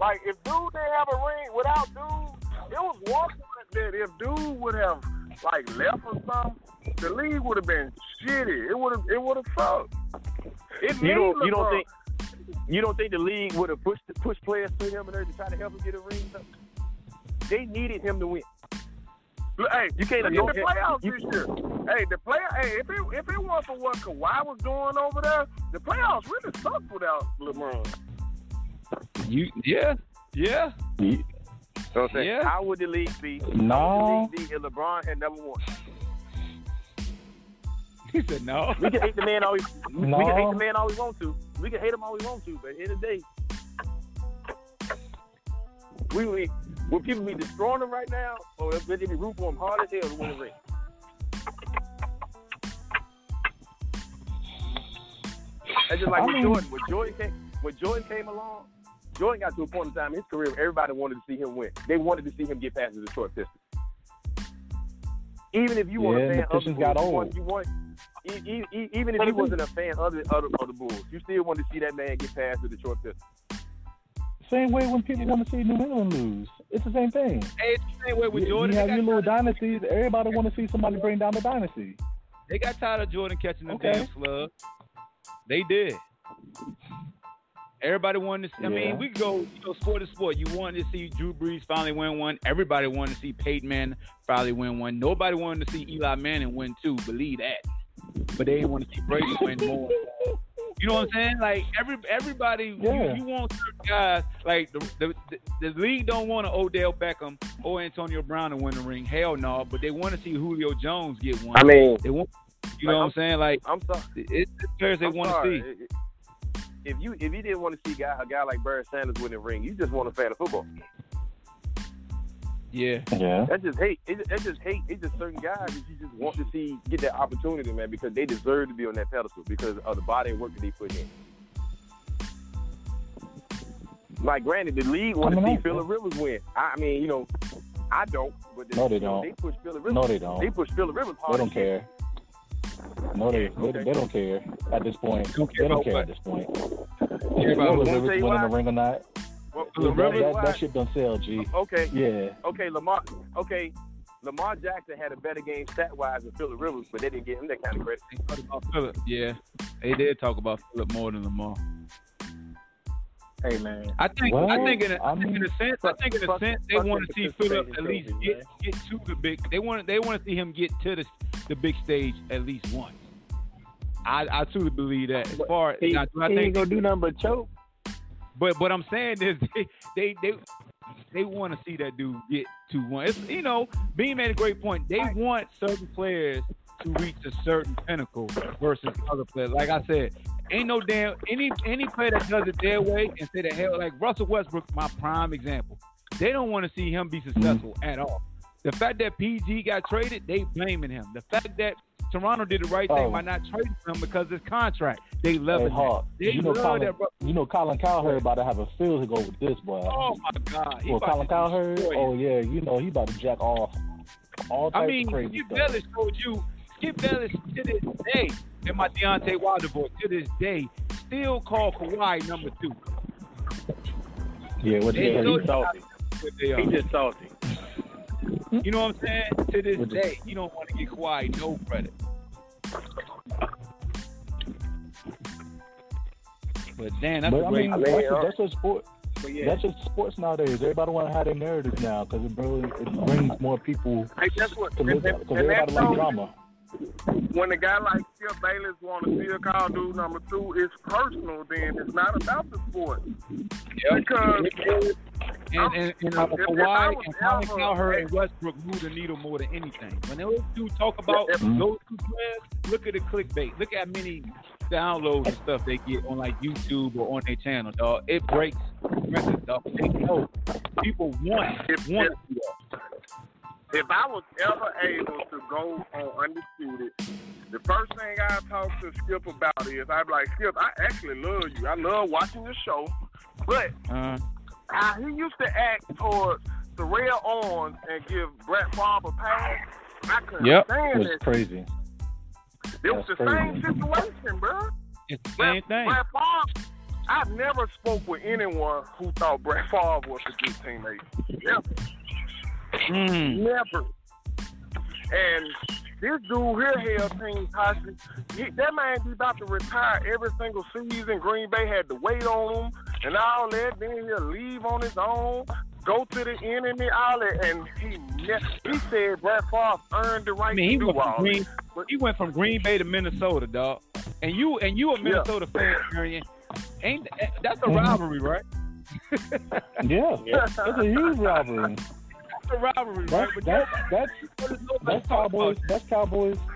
Like, if dude didn't have a ring, without dude, it was one point that if dude would have, like, left or something, the league would have been shitty. It would have sucked. You don't think the league would have pushed players to him and everything to try to help him get a ring? They needed him to win. Hey, you can't look at the playoffs this year. Hey, if it weren't for what Kawhi was doing over there, the playoffs really sucked without LeBron. So I'm saying, how would the league be? No. How would the league be if LeBron had never won? He said no. We can hate the man all we want to. We can hate him all we want to, but at the end of the day, would people be destroying him right now, or if they be root for him hard as hell to win a ring? That's just like when Jordan came along, Jordan got to a point in time in his career where everybody wanted to see him win. They wanted to see him get past the Detroit Pistons. Even if you were a fan of the Bulls, even if you wasn't a fan of the Bulls, you still wanted to see that man get past the Detroit Pistons. Same way when people want to see New England lose. It's the same thing. Hey, it's the same way with Jordan. You have your little dynasties. Everybody want to see somebody bring down the dynasty. They got tired of Jordan catching the damn slug. They did. Everybody wanted to see. I mean, we go sport to sport. You wanted to see Drew Brees finally win one. Everybody wanted to see Peyton Manning finally win one. Nobody wanted to see Eli Manning win two. Believe that. But they didn't want to see Brady win more. You know what I'm saying? Like, everybody, you want certain guys. Like, the league don't want an Odell Beckham or Antonio Brown to win the ring. Hell no. But they want to see Julio Jones get one. I mean, they want, you know what I'm saying? Like, I'm sorry. It's the players they want to see. If you didn't want to see a guy like Barry Sanders win the ring, you just want a fan of football. Yeah. That's just hate. It's just hate. It's just certain guys that you just want to see get that opportunity, man, because they deserve to be on that pedestal because of the body and work that they put in. Like, granted, the league wanted to see Philip Rivers win. I mean, I don't. But they don't. They push Philip Rivers. No, they don't. They push Philip Rivers hard. They don't care. No, they don't care at this point. They don't care at this point. Whether Rivers winning the ring or not. Well, that shit don't sell, G. Okay. Yeah. Okay, Lamar Jackson had a better game stat-wise than Philip Rivers, but they didn't get him that kind of credit. They talked about Philip. Yeah. They did talk about Philip more than Lamar. Hey, man. I think in a sense they want to see Philip at least get to the big. They want to see him get to the big stage at least once. I truly believe that. As far as he ain't gonna do nothing but choke. But I'm saying is they want to see that dude get to one. It's, Bean made a great point. They want certain players to reach a certain pinnacle versus other players. Like I said, ain't no damn any player that does it their way and say the hell like Russell Westbrook, my prime example. They don't want to see him be successful at all. The fact that PG got traded, they blaming him. The fact that Toronto did the right thing by not trading him because his contract. They love it. Colin Cowherd about to have a field to go with this boy. Oh my God! Colin Cowherd. Oh yeah, he about to jack off All types of crazy stuff. Skip Bayless told you, Skip Bayless to this day, and my Deontay Wilder boy to this day, still call Kawhi number two. Yeah, what the hell? He's salty. He's just salty. You know what I'm saying? To this day, you don't want to get Kawhi no credit. But damn, that's a great. That's a sport. But yeah. That's just sports nowadays. Everybody want to have their narrative now because it brings more people to look at because everybody likes drama. When a guy like Skip Bayless want to still call dude number two, it's personal. Then it's not about the sport. Yeah. Because and Kawhi and Colin Cowherd and Westbrook move the needle more than anything. When those two talk about those two players, look at the clickbait. Look at many downloads and stuff they get on like YouTube or on their channel, dog. It breaks records, dog. They know people want to do that. If I was ever able to go on Undisputed, the first thing I talk to Skip about is I'd be like, Skip, I actually love you. I love watching the show. But he used to act towards Terrell Owens and give Brett Favre a pass. I couldn't stand it. It was crazy. It was the same situation, bro. It's the same thing. Brett Favre, I've never spoke with anyone who thought Brett Favre was a good teammate. Never. Never. And this dude here held team hostage. That man be about to retire every single season. Green Bay had to wait on him and all that. Then he'll leave on his own, go to the enemy, all that. And he said Brett Favre earned the right to do all that. He went from Green Bay to Minnesota, dog. And you a Minnesota fan, Marion. That's a rivalry, right? Yeah, that's a huge rivalry. That's Cowboys. Redskins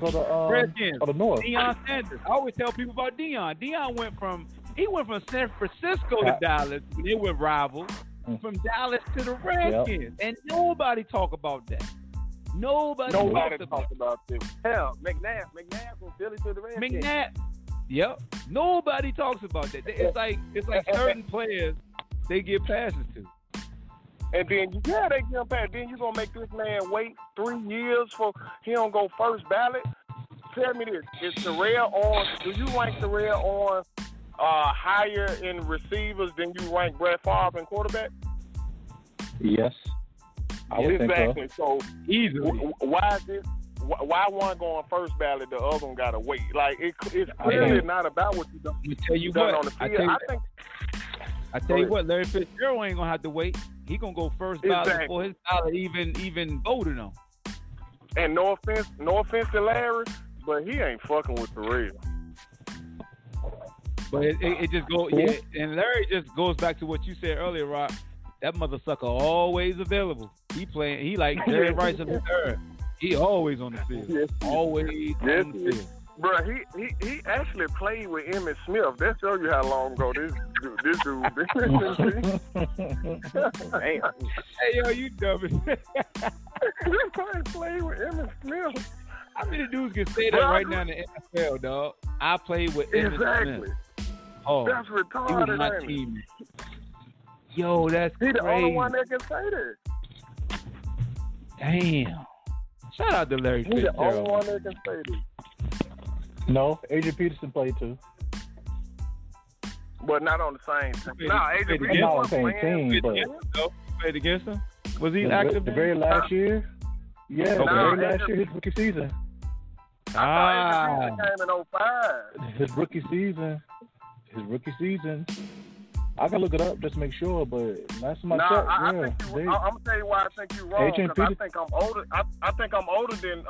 or the North. Deion Sanders. I always tell people about Deion. Deion went from San Francisco to Dallas. They were rivals. From Dallas to the Redskins, and nobody talk about that. Nobody talks about this. Hell, McNabb from Philly to the Redskins. Nobody talks about that. It's like certain players. They get passes to. And then, they get passes. Then you going to make this man wait 3 years for he don't go first ballot? Tell me this. Is Terrell Owens, do you rank Terrell Owens higher in receivers than you rank Brett Favre in quarterback? Yes. I would think so. Easily. Why is this? Why one going first ballot, the other one got to wait? Like, it's clearly not about what you've done on the field. I tell you what, Larry Fitzgerald ain't gonna have to wait. He gonna go first ballot before his ballot even voted on. And no offense to Larry, but he ain't fucking with the real. But it just goes, and Larry just goes back to what you said earlier, Rock. That mother sucker always available. He playing. He like Jerry Rice in the third. He always on the field. Always on the field. Bro, he actually played with Emmitt Smith. That shows you how long ago this dude. Damn. Hey, yo, you dumb. He played with Emmitt Smith. How many dudes can say that right now in the NFL, dog? I played with Emmitt Smith. Oh, that's retarded. He was my team. Yo, that's crazy. He the only one that can say that. Damn. Shout out to Larry Fitzgerald. He's the only one that can say that. No, Adrian Peterson played too. But not on the same team. No, Adrian Peterson was played against him. Was he active the very last year? Yeah, the very last year, his rookie season. Adrian Peterson came in 05. His rookie season. I can look it up just to make sure, but that's my check. I'm gonna tell you why I think you're wrong. I think I'm older. I think I'm older than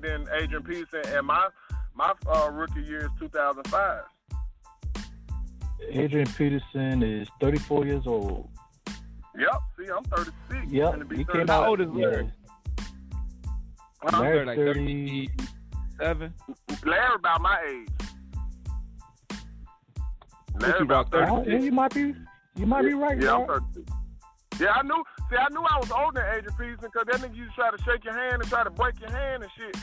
than Adrian Peterson, and my rookie year is 2005. Adrian Peterson is 34 years old. Yep. See, I'm 36. Yep. He came out. How old is Larry? Larry like 37. Larry about my age. You might be right. Yeah, I'm 32. Yeah, I knew. See, I knew I was older than Adrian Peterson because that nigga used to try to shake your hand and try to break your hand and shit.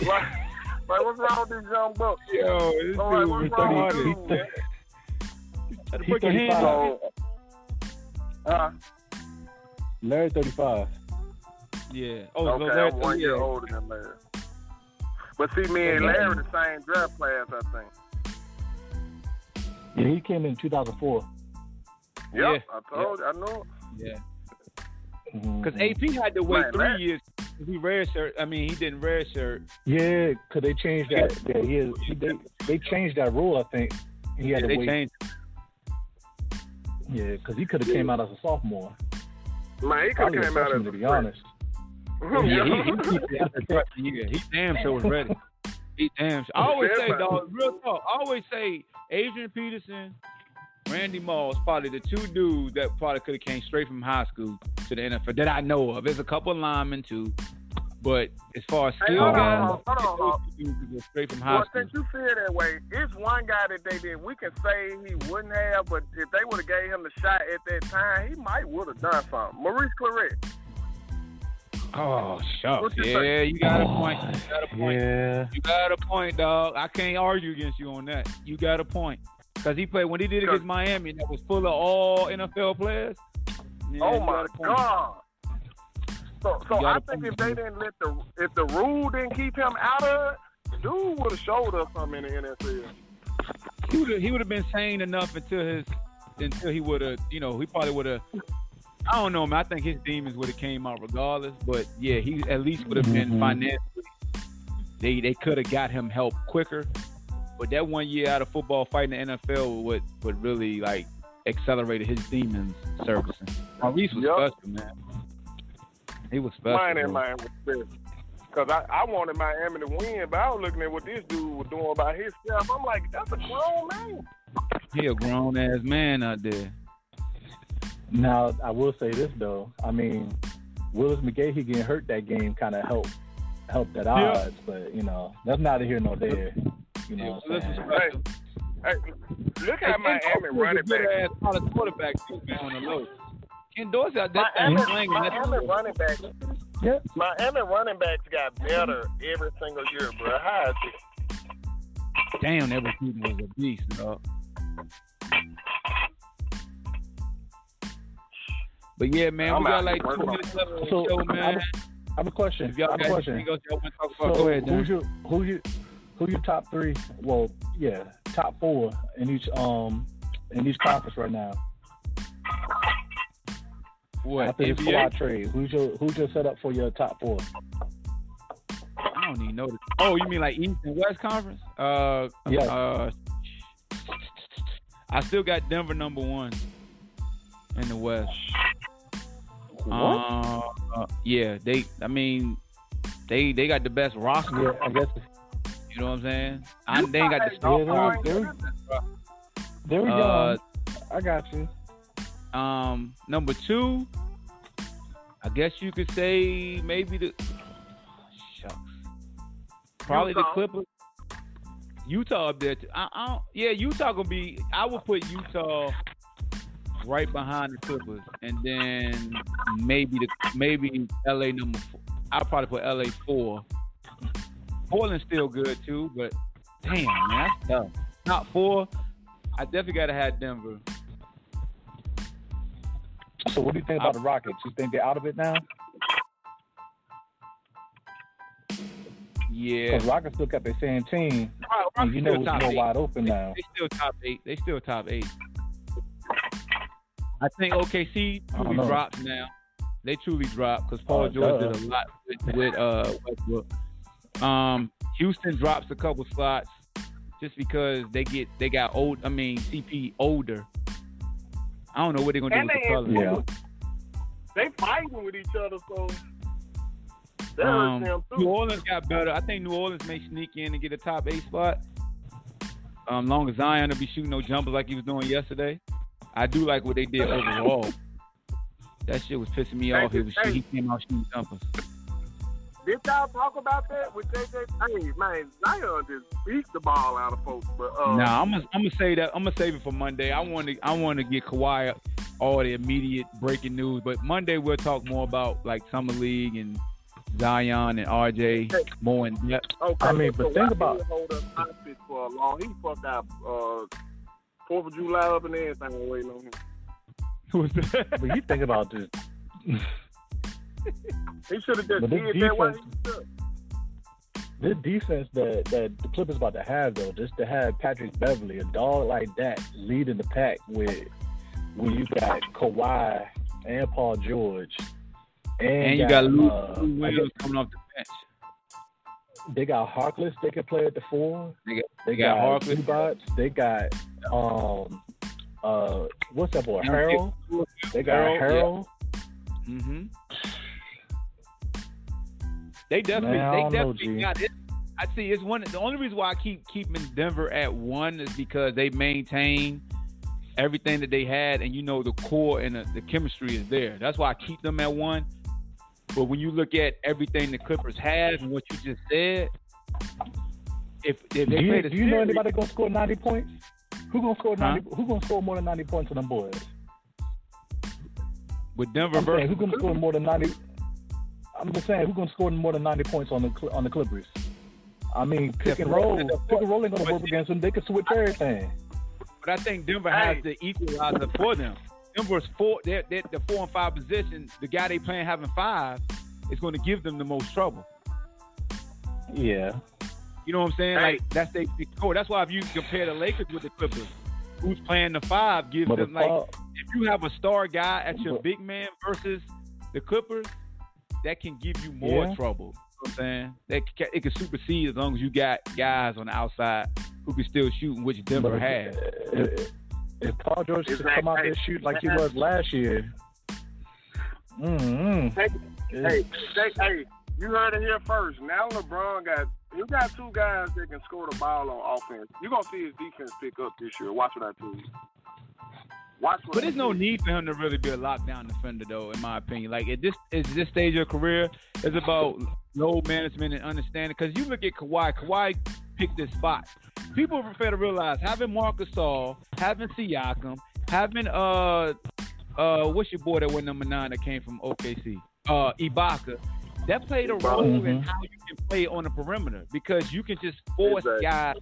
Like, what's wrong with these young bucks? Yo, this dude, what's wrong with you? Try to break your hands off. Larry 35. Yeah. Oh, okay, no, Larry, I'm 1 year older than Larry. But see, me and Larry the same draft class, I think. Yeah, he came in 2004. Yep, yeah, I told you, I know. Yeah. Because AP had to wait 3 years. He redshirt. I mean, he didn't redshirt. Yeah, because they changed that. Yeah, they changed that rule, I think. He had to wait. Changed. Yeah, because he could have came out as a sophomore. Man, he could have came out as to be honest. He damn sure was ready. He damn sure. I always say, dog, real talk. I always say, Adrian Peterson, Randy Moss, probably the two dudes that probably could have came straight from high school to the NFL that I know of. There's a couple of linemen too, but as far as skill guys, it's straight from high school. Since you feel that way, it's one guy that they did. We can say he wouldn't have, but if they would have gave him the shot at that time, he might would have done something. Maurice Clarett. Oh, shucks. Yeah, you got a point. You got a point. Yeah. You got a point, dog. I can't argue against you on that. You got a point. Because he played, when he did against Miami, that was full of all NFL players. Yeah, oh, my God. So I think if they didn't let if the rule didn't keep him out of it, dude would have showed us something in the NFL. He would have been sane enough until he would have, you know, he probably would have, I don't know, man. I think his demons would have came out regardless. But, yeah, he at least would have been financially. They could have got him help quicker. But that 1 year out of football fighting the NFL would really, like, accelerated his demons servicing. Maurice was special, man. He was special. Mine was special. Because I wanted Miami to win, but I was looking at what this dude was doing by himself. I'm like, that's a grown man. He a grown-ass man out there. Now, I will say this, though. I mean, Willis McGahee getting hurt that game kind of helped that odds. But, you know, that's neither here nor there. You know what I'm saying? Hey, look at Miami running back. Ass college quarterback too, man, on the low. Ken Dorsey out there. Miami running backs got better every single year, bro. How is it? Damn, that recruiting was a beast, dog. But yeah, man, we got like 2 minutes left on the show, man. I have a question. Go ahead, Dan. Who's your top three? Well, yeah, top four in each conference right now. What? After the squad trade, who's your setup for your top four? I don't even know this. Oh, you mean like East and West Conference? Yeah. I still got Denver number one in the West. What? Yeah, they. I mean, they got the best roster. Yeah, I guess. You know what I'm saying? They ain't got the stuff. There we go. I got you. Number two, I guess you could say maybe probably Utah. The Clippers. Utah up there. Too. Utah gonna be. I would put Utah right behind the Clippers, and then maybe LA number four. I'll probably put LA 4. Portland's still good too, but damn, man, that's tough. Top 4, I definitely gotta have Denver. So what do you think about the Rockets? You think they're out of it now? Yeah. Because Rockets look at the same team. And you know it's more wide open now. They still top 8. I think OKC truly drops now. They truly dropped because Paul George did a lot with Westbrook. Houston drops a couple slots just because they got old. I mean, CP older. I don't know what they're gonna do with the color. Yeah. They fighting with each other, so that hurts them too. New Orleans got better. I think New Orleans may sneak in and get a top 8 spot. Long as Zion will be shooting no jumpers like he was doing yesterday. I do like what they did overall. That shit was pissing me off. He came out shooting jumpers. Did y'all talk about that with JJ? Hey, man, Zion just beat the ball out of folks. But I'm gonna say that. I'm gonna save it for Monday. I want to get Kawhi all the immediate breaking news. But Monday we'll talk more about like summer league and Zion and RJ more in depth. Okay, I mean, but think about. Hold up, hostage for a long. He fucked up 4th of July up and everything waiting on him. What's that? But you think about this. He should have just did that way. This defense that the Clippers about to have, though, just to have Patrick Beverly, a dog like that, leading the pack with when you got Kawhi and Paul George. And you got Lou Williams coming off the bench. They got Harkless. They can play at the 4. They got Harkless. Bots. They got what's that boy? Harrell. They got Harrell. Yeah. Mm-hmm. They definitely got it. I see it's one. The only reason why I keep keeping Denver at 1 is because they maintain everything that they had, and you know the core and the chemistry is there. That's why I keep them at 1. But when you look at everything the Clippers have and what you just said, if they play the series, do you know anybody gonna score 90 points? Who gonna score 90? Huh? Who gonna score more than 90 points on them boys? With Denver versus who gonna score more than 90? I'm just saying, who's gonna score more than 90 points on the Clippers? I mean, pick and roll ain't gonna work against them. They can switch everything. But I think Denver has the equalizer for them. Denver's 4, they're the 4 and 5 position. The guy they playing having 5 is going to give them the most trouble. Yeah, you know what I'm saying? Hey. Like that's their core. That's why if you compare the Lakers with the Clippers, who's playing the 5 gives them if you have a star guy at your big man versus the Clippers. That can give you more trouble. You know what I'm saying? It can supersede as long as you got guys on the outside who can still shoot, which Denver has. If Paul George could come out there and shoot like he was last year. Mm-hmm. Hey, you heard it here first. Now LeBron got 2 guys that can score the ball on offense. You're going to see his defense pick up this year. Watch what I tell you. But there's no need for him to really be a lockdown defender, though, in my opinion. Like, at this stage of career, it's about load management and understanding. Because you look at Kawhi picked this spot. People are fair to realize having Marc Gasol, having Siakam, having what's your boy that went number 9 that came from OKC, Ibaka, that played a role in how you can play on the perimeter because you can just force guys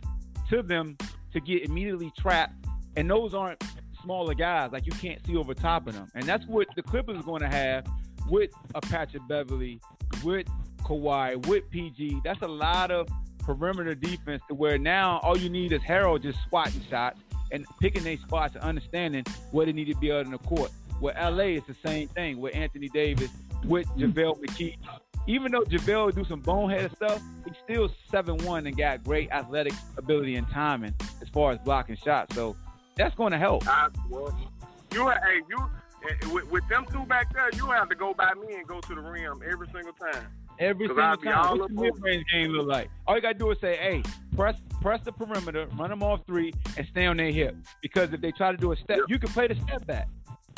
to them to get immediately trapped, and those aren't smaller guys, like you can't see over top of them. And that's what the Clippers are going to have with Patrick Beverly, with Kawhi, with PG. That's a lot of perimeter defense to where now all you need is Harold just swatting shots and picking their spots and understanding where they need to be out in the court. With LA, it's the same thing with Anthony Davis, with JaVale McGee. Even though JaVale do some boneheaded stuff, he's still 7'1" and got great athletic ability and timing as far as blocking shots. So that's going to help. With them 2 back there, you have to go by me and go to the rim every single time. Every single time. What's the mid-range game look like? All you got to do is say, hey, press the perimeter, run them off 3, and stay on their hip. Because if they try to do a step, you can play the step back.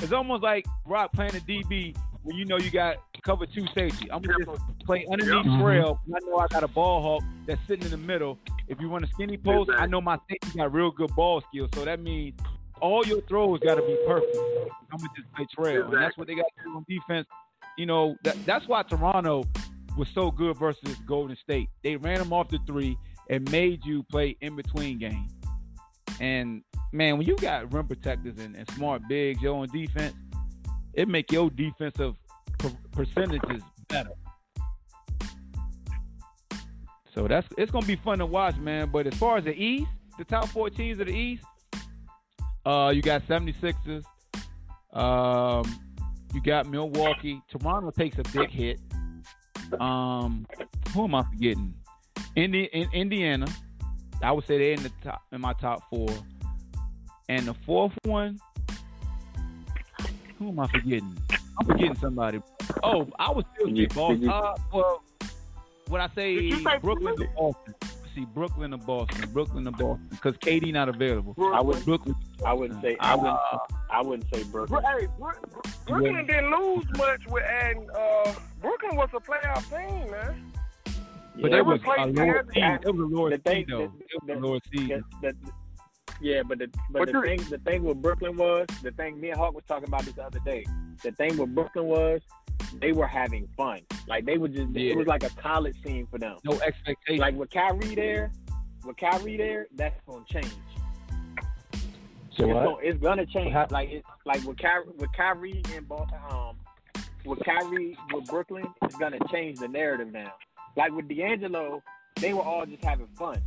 It's almost like Rock playing a DB when you know you got cover 2 safety. I'm going to just play underneath trail. I know I got a ball hawk that's sitting in the middle. If you want a skinny post, I know my safety got real good ball skills. So that means all your throws got to be perfect. I'm going to just play trail. And that's what they got to do on defense. You know, that's why Toronto was so good versus Golden State. They ran them off the 3 and made you play in-between game. And, man, when you got rim protectors and smart bigs, on defense, it make your defensive percentages better. So it's going to be fun to watch, man. But as far as the East, the top 4 teams of the East, you got 76ers. You got Milwaukee. Toronto takes a big hit. Who am I forgetting? Indiana. I would say they're in my top 4. And the 4th one, who am I forgetting? I'm forgetting somebody. Oh, I would still get Boston. Well, would I say Brooklyn to Boston? See, Brooklyn to Boston, because KD not available. I wouldn't say Brooklyn. Hey, Brooklyn didn't lose much, and Brooklyn was a playoff team, man. But they was a lower seed. It was a lower seed, though. Yeah, but the thing with Brooklyn was, the thing me and Hawk was talking about this the other day. The thing with Brooklyn was, they were having fun. Like, they were just, it was like a college scene for them. No expectation. Like, with Kyrie there, that's going to change. So it's gonna change. Like with Kyrie with Brooklyn, it's gonna change the narrative now. Like with D'Angelo, they were all just having fun.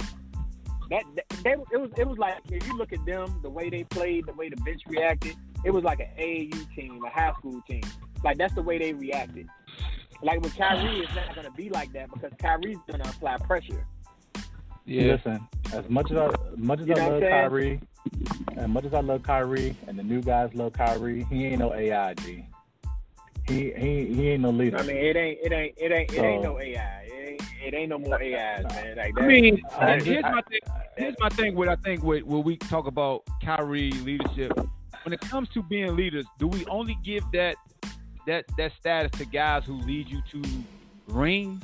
It was like, if you look at them, the way they played, the way the bench reacted, it was like an AAU team, a high school team. Like, that's the way they reacted. Like with Kyrie, it's not gonna be like that because Kyrie's gonna apply pressure. Yeah. Listen, as much as I love Kyrie, and the new guys love Kyrie, he ain't no AI, G. He ain't no leader. I mean, it ain't no AI. It ain't no more AIs, man. Like, I mean, here's my thing. What we talk about Kyrie leadership. When it comes to being leaders, do we only give that status to guys who lead you to rings,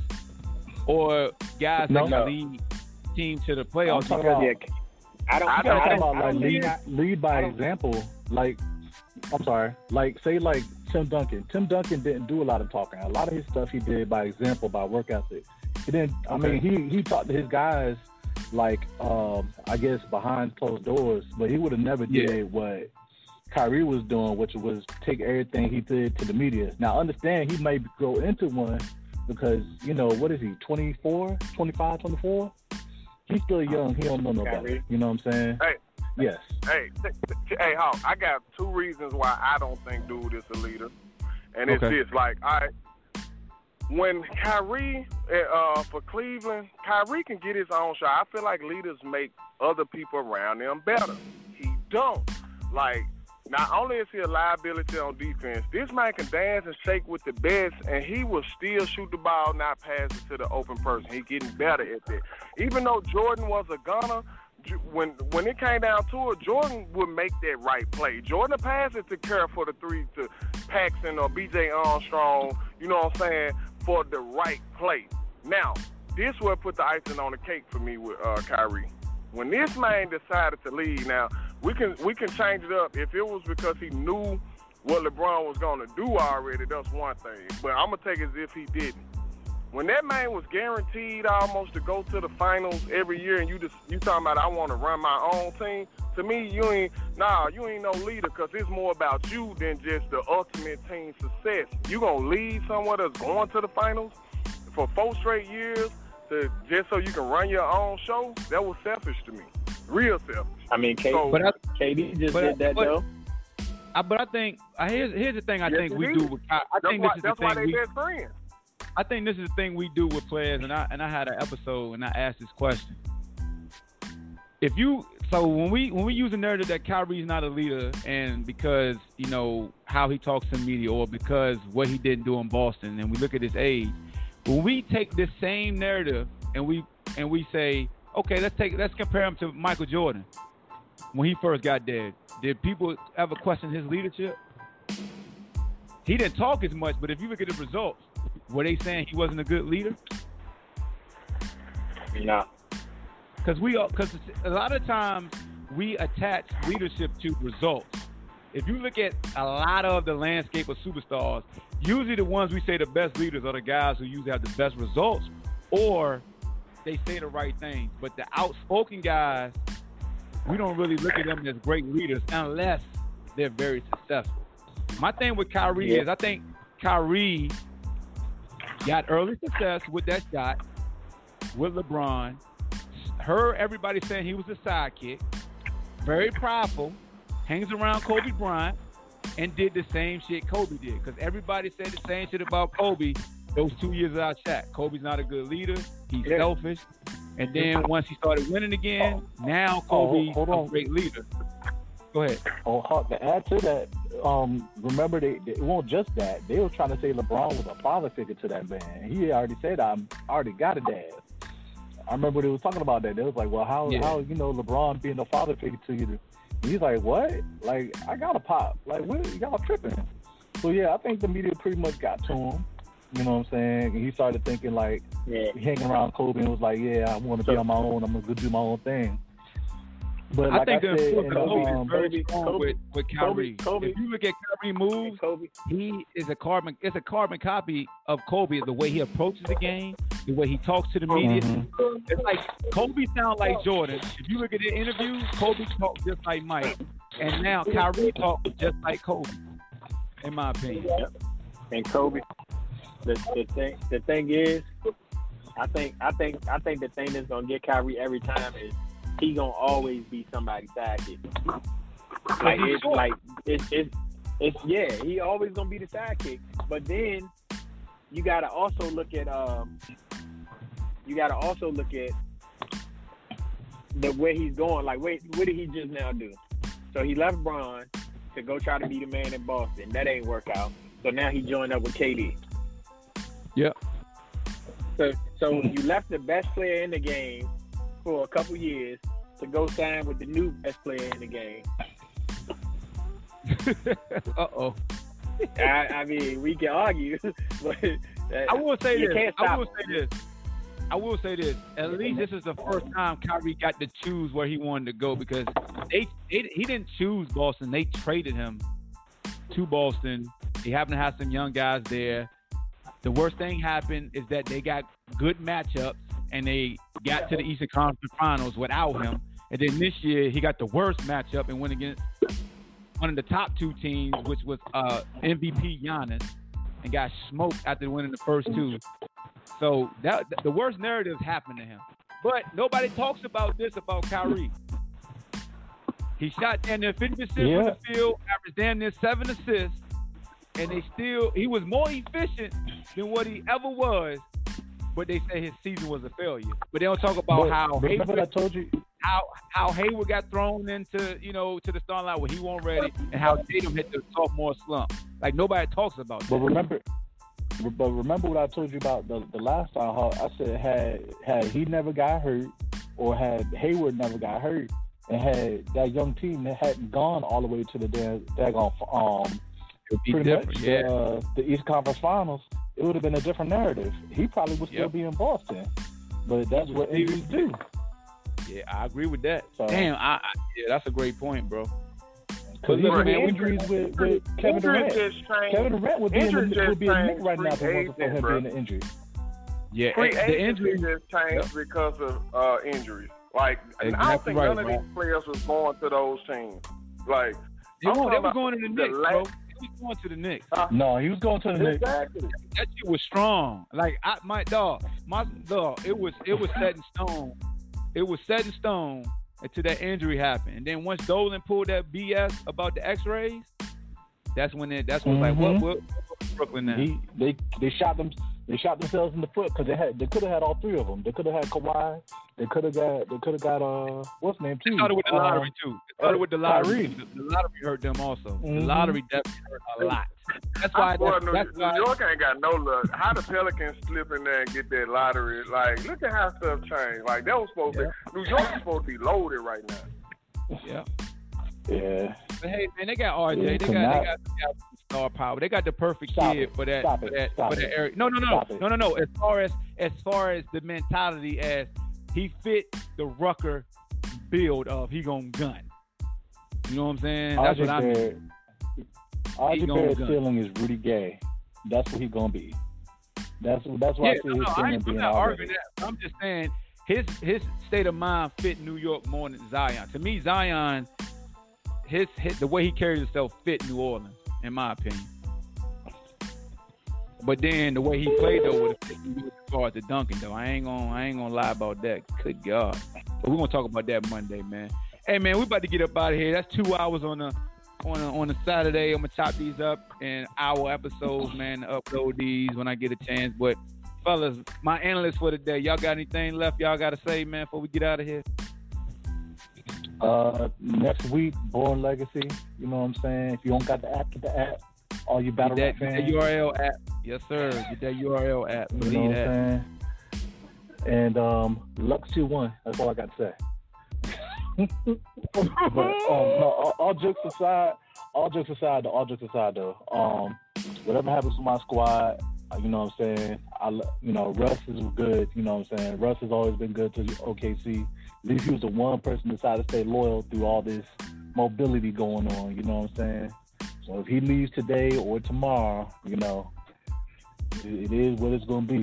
or guys that lead team to the playoffs? I'm talking about lead by example. Say Tim Duncan. Tim Duncan didn't do a lot of talking. A lot of his stuff he did by example, by work ethic. He talked to his guys behind closed doors, but he would have never did what Kyrie was doing, which was take everything he did to the media. Now, understand, he may go into one because, what is he, 24? He's still young. He don't know no better. You know what I'm saying? Hey. Yes. Hey, Hawk, I got two reasons why I don't think dude is a leader. And it's this, when Kyrie, for Cleveland, Kyrie can get his own shot. I feel like leaders make other people around them better. He don't. Not only is he a liability on defense, this man can dance and shake with the best, and he will still shoot the ball, not pass it to the open person. He's getting better at that. Even though Jordan was a gunner, when it came down to it, Jordan would make that right play. Jordan passed it to Kerr for the three to Paxson or B.J. Armstrong, you know what I'm saying, for the right play. Now, this would put the icing on the cake for me with Kyrie. When this man decided to leave, now, we can change it up. If it was because he knew what LeBron was going to do already, that's one thing. But I'm going to take it as if he didn't. When that man was guaranteed almost to go to the finals every year, and you talking about I want to run my own team, to me you ain't no leader, because it's more about you than just the ultimate team success. You gonna lead somewhere that's going to the finals for 4 straight years to just so you can run your own show? That was selfish to me, real selfish. I mean, KD just did that though. But I think here's the thing. I think this is the thing we do with players, and I had an episode and I asked this question. When we use a narrative that Kyrie's not a leader, and because how he talks in media, or because what he didn't do in Boston, and we look at his age, when we take this same narrative and we say, okay, let's compare him to Michael Jordan when he first got there. Did people ever question his leadership? He didn't talk as much, but if you look at the results, were they saying he wasn't a good leader? No. Because a lot of times we attach leadership to results. If you look at a lot of the landscape of superstars, usually the ones we say the best leaders are the guys who usually have the best results, or they say the right things. But the outspoken guys, we don't really look at them as great leaders unless they're very successful. My thing with Kyrie is I think Kyrie got early success with that shot with LeBron. Heard everybody saying he was a sidekick, very prideful, hangs around Kobe Bryant, and did the same shit Kobe did. Because everybody said the same shit about Kobe those 2 years out of Shaq. Kobe's not a good leader. He's selfish. And then once he started winning again, now Kobe's a great leader. Go ahead. Oh, Hawk, to add to that, remember, it won't just that. They were trying to say LeBron was a father figure to that man. He already said, I already got a dad. I remember they were talking about that. They was like, well, how LeBron being a father figure to you? And he's like, what? Like, I got a pop. Like, what? Y'all tripping. So, yeah, I think the media pretty much got to him. You know what I'm saying? And he started thinking, hanging around Kobe and was like, yeah, I want to be on my own. I'm going to do my own thing. But I think the Kobe is very strong with Kyrie. If you look at Kyrie moves, he is a carbon copy of Kobe. The way he approaches the game, the way he talks to the media. Mm-hmm. It's like Kobe sounds like Jordan. If you look at the interviews, Kobe talks just like Mike. And now Kyrie talks just like Kobe, in my opinion. Yep. And Kobe, the thing is, I think the thing that's gonna get Kyrie every time is he gonna always be somebody's sidekick. He always gonna be the sidekick. But then you gotta also look at the way he's going. Like, wait, what did he just now do? So he left Bron to go try to be the man in Boston. That ain't work out. So now he joined up with KD. Yep. So you left the best player in the game for a couple years to go sign with the new best player in the game. Uh-oh. I mean, we can argue, but I will say this. At least this is the first time Kyrie got to choose where he wanted to go, because he didn't choose Boston. They traded him to Boston. They happened to have some young guys there. The worst thing happened is that they got good matchups, and they got to the Eastern Conference Finals without him. And then this year, he got the worst matchup and went against one of the top two teams, which was MVP Giannis, and got smoked after winning the first two. So that the worst narrative happened to him. But nobody talks about this about Kyrie. He shot down there 50% from the field, averaged down there 7 assists, and he was more efficient than what he ever was, but they say his season was a failure. But they don't talk about how Hayward got thrown into, to the starting line where he wasn't ready, and how Tatum hit the sophomore slump. Like, nobody talks about that. But remember what I told you about the last time, Hart. I said had he never got hurt, or had Hayward never got hurt, and had that young team that hadn't gone all the way to the daggone the East Conference Finals, it would have been a different narrative. He probably would still be in Boston, but that's what injuries do. Yeah, I agree with that. So, damn, yeah, that's a great point, bro. Because look, man, injuries with Kevin Durant. Kevin Durant would be in the right now, but wasn't for him being an injury. Yeah, the injury just changed because of injuries. Like, and I don't think none of these players was going to those teams. Like, they were going to the Knicks, bro. He was going to the Knicks. No, he was going to the Knicks. That shit was strong. Like, my dog. It was set in stone. It was set in stone until that injury happened. And then once Dolan pulled that BS about the X-rays, that's when what Brooklyn now? They shot themselves in the foot, because they could have had all three of them. They could have had Kawhi. They could have got what's his name too. They started with the lottery too. They started with the lottery. The lottery hurt them also. Mm-hmm. The lottery definitely hurt a lot. That's why. New York ain't got no luck. How the Pelicans slip in there and get that lottery? Like, look at how stuff changed. Like, that was supposed to. New York is supposed to be loaded right now. Yeah. Yeah. But hey, man, they got RJ. They got star power. They got the perfect kid for that. For that area. No. As far as the mentality as he fit the Rucker build of he gonna gun. You know what I'm saying? That's what I mean. RJ Barrett's ceiling is Rudy Gay. That's what he's gonna be. That's why I'm not arguing that. I'm just saying his state of mind fit New York more than Zion. To me, Zion, the way he carries himself fit New Orleans, in my opinion. But then the way he played though would have fit New York as far as the Duncan though. I ain't gonna lie about that. Good God. But we're gonna talk about that Monday, man. Hey man, we about to get up out of here. That's 2 hours on a Saturday. I'm gonna chop these up in our episodes, man, to upload these when I get a chance. But fellas, my analysts for the day, y'all got anything left y'all gotta say, man, before we get out of here? Next week, Born Legacy. You know what I'm saying? If you don't got the app, get the app. All you battle rap fans, that URL app. Yes, sir. Get that URL app. You know what I'm saying? And Lux 2-1. That's all I got to say. But no, all jokes aside, though. Whatever happens to my squad, you know what I'm saying? Russ is good. You know what I'm saying? Russ has always been good to the OKC. At least he was the one person decided to stay loyal through all this mobility going on, you know what I'm saying? So if he leaves today or tomorrow, it is what it's going to be.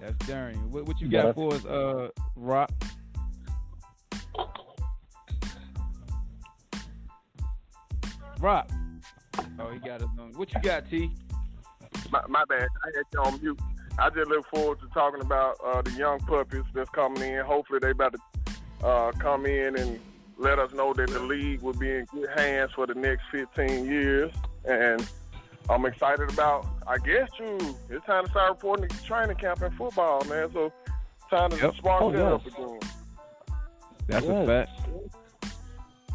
That's daring. What you got for us, Rock? prop. Oh, he got his own. What you got, T? My bad. I had you on mute. I just look forward to talking about the young puppies that's coming in. Hopefully they about to come in and let us know that the league will be in good hands for the next 15 years. And I'm excited about, I guess, it's time to start reporting the training camp in football, man. So time to spark it up again. That's a fact.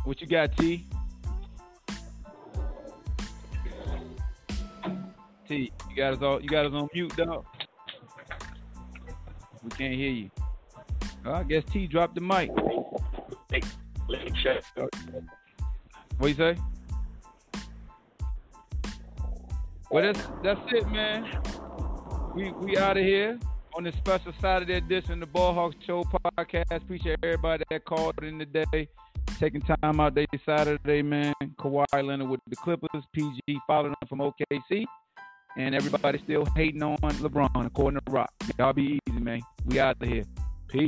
What you got, T? T, you got us on mute, dog. We can't hear you. Well, I guess T dropped the mic. Hey, let me check. What you say? Well, that's it, man. We out of here on this special Saturday edition of the Ballhawks Show podcast. Appreciate everybody that called in today, taking time out their Saturday, man. Kawhi Leonard with the Clippers, PG following up from OKC. And everybody still hating on LeBron, according to Rock. Y'all be easy, man. We out of here. Peace.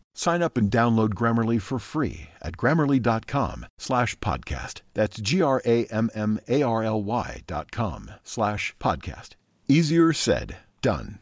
Sign up and download Grammarly for free at Grammarly.com/podcast. That's GRAMMARLY.com/podcast. Easier said, done.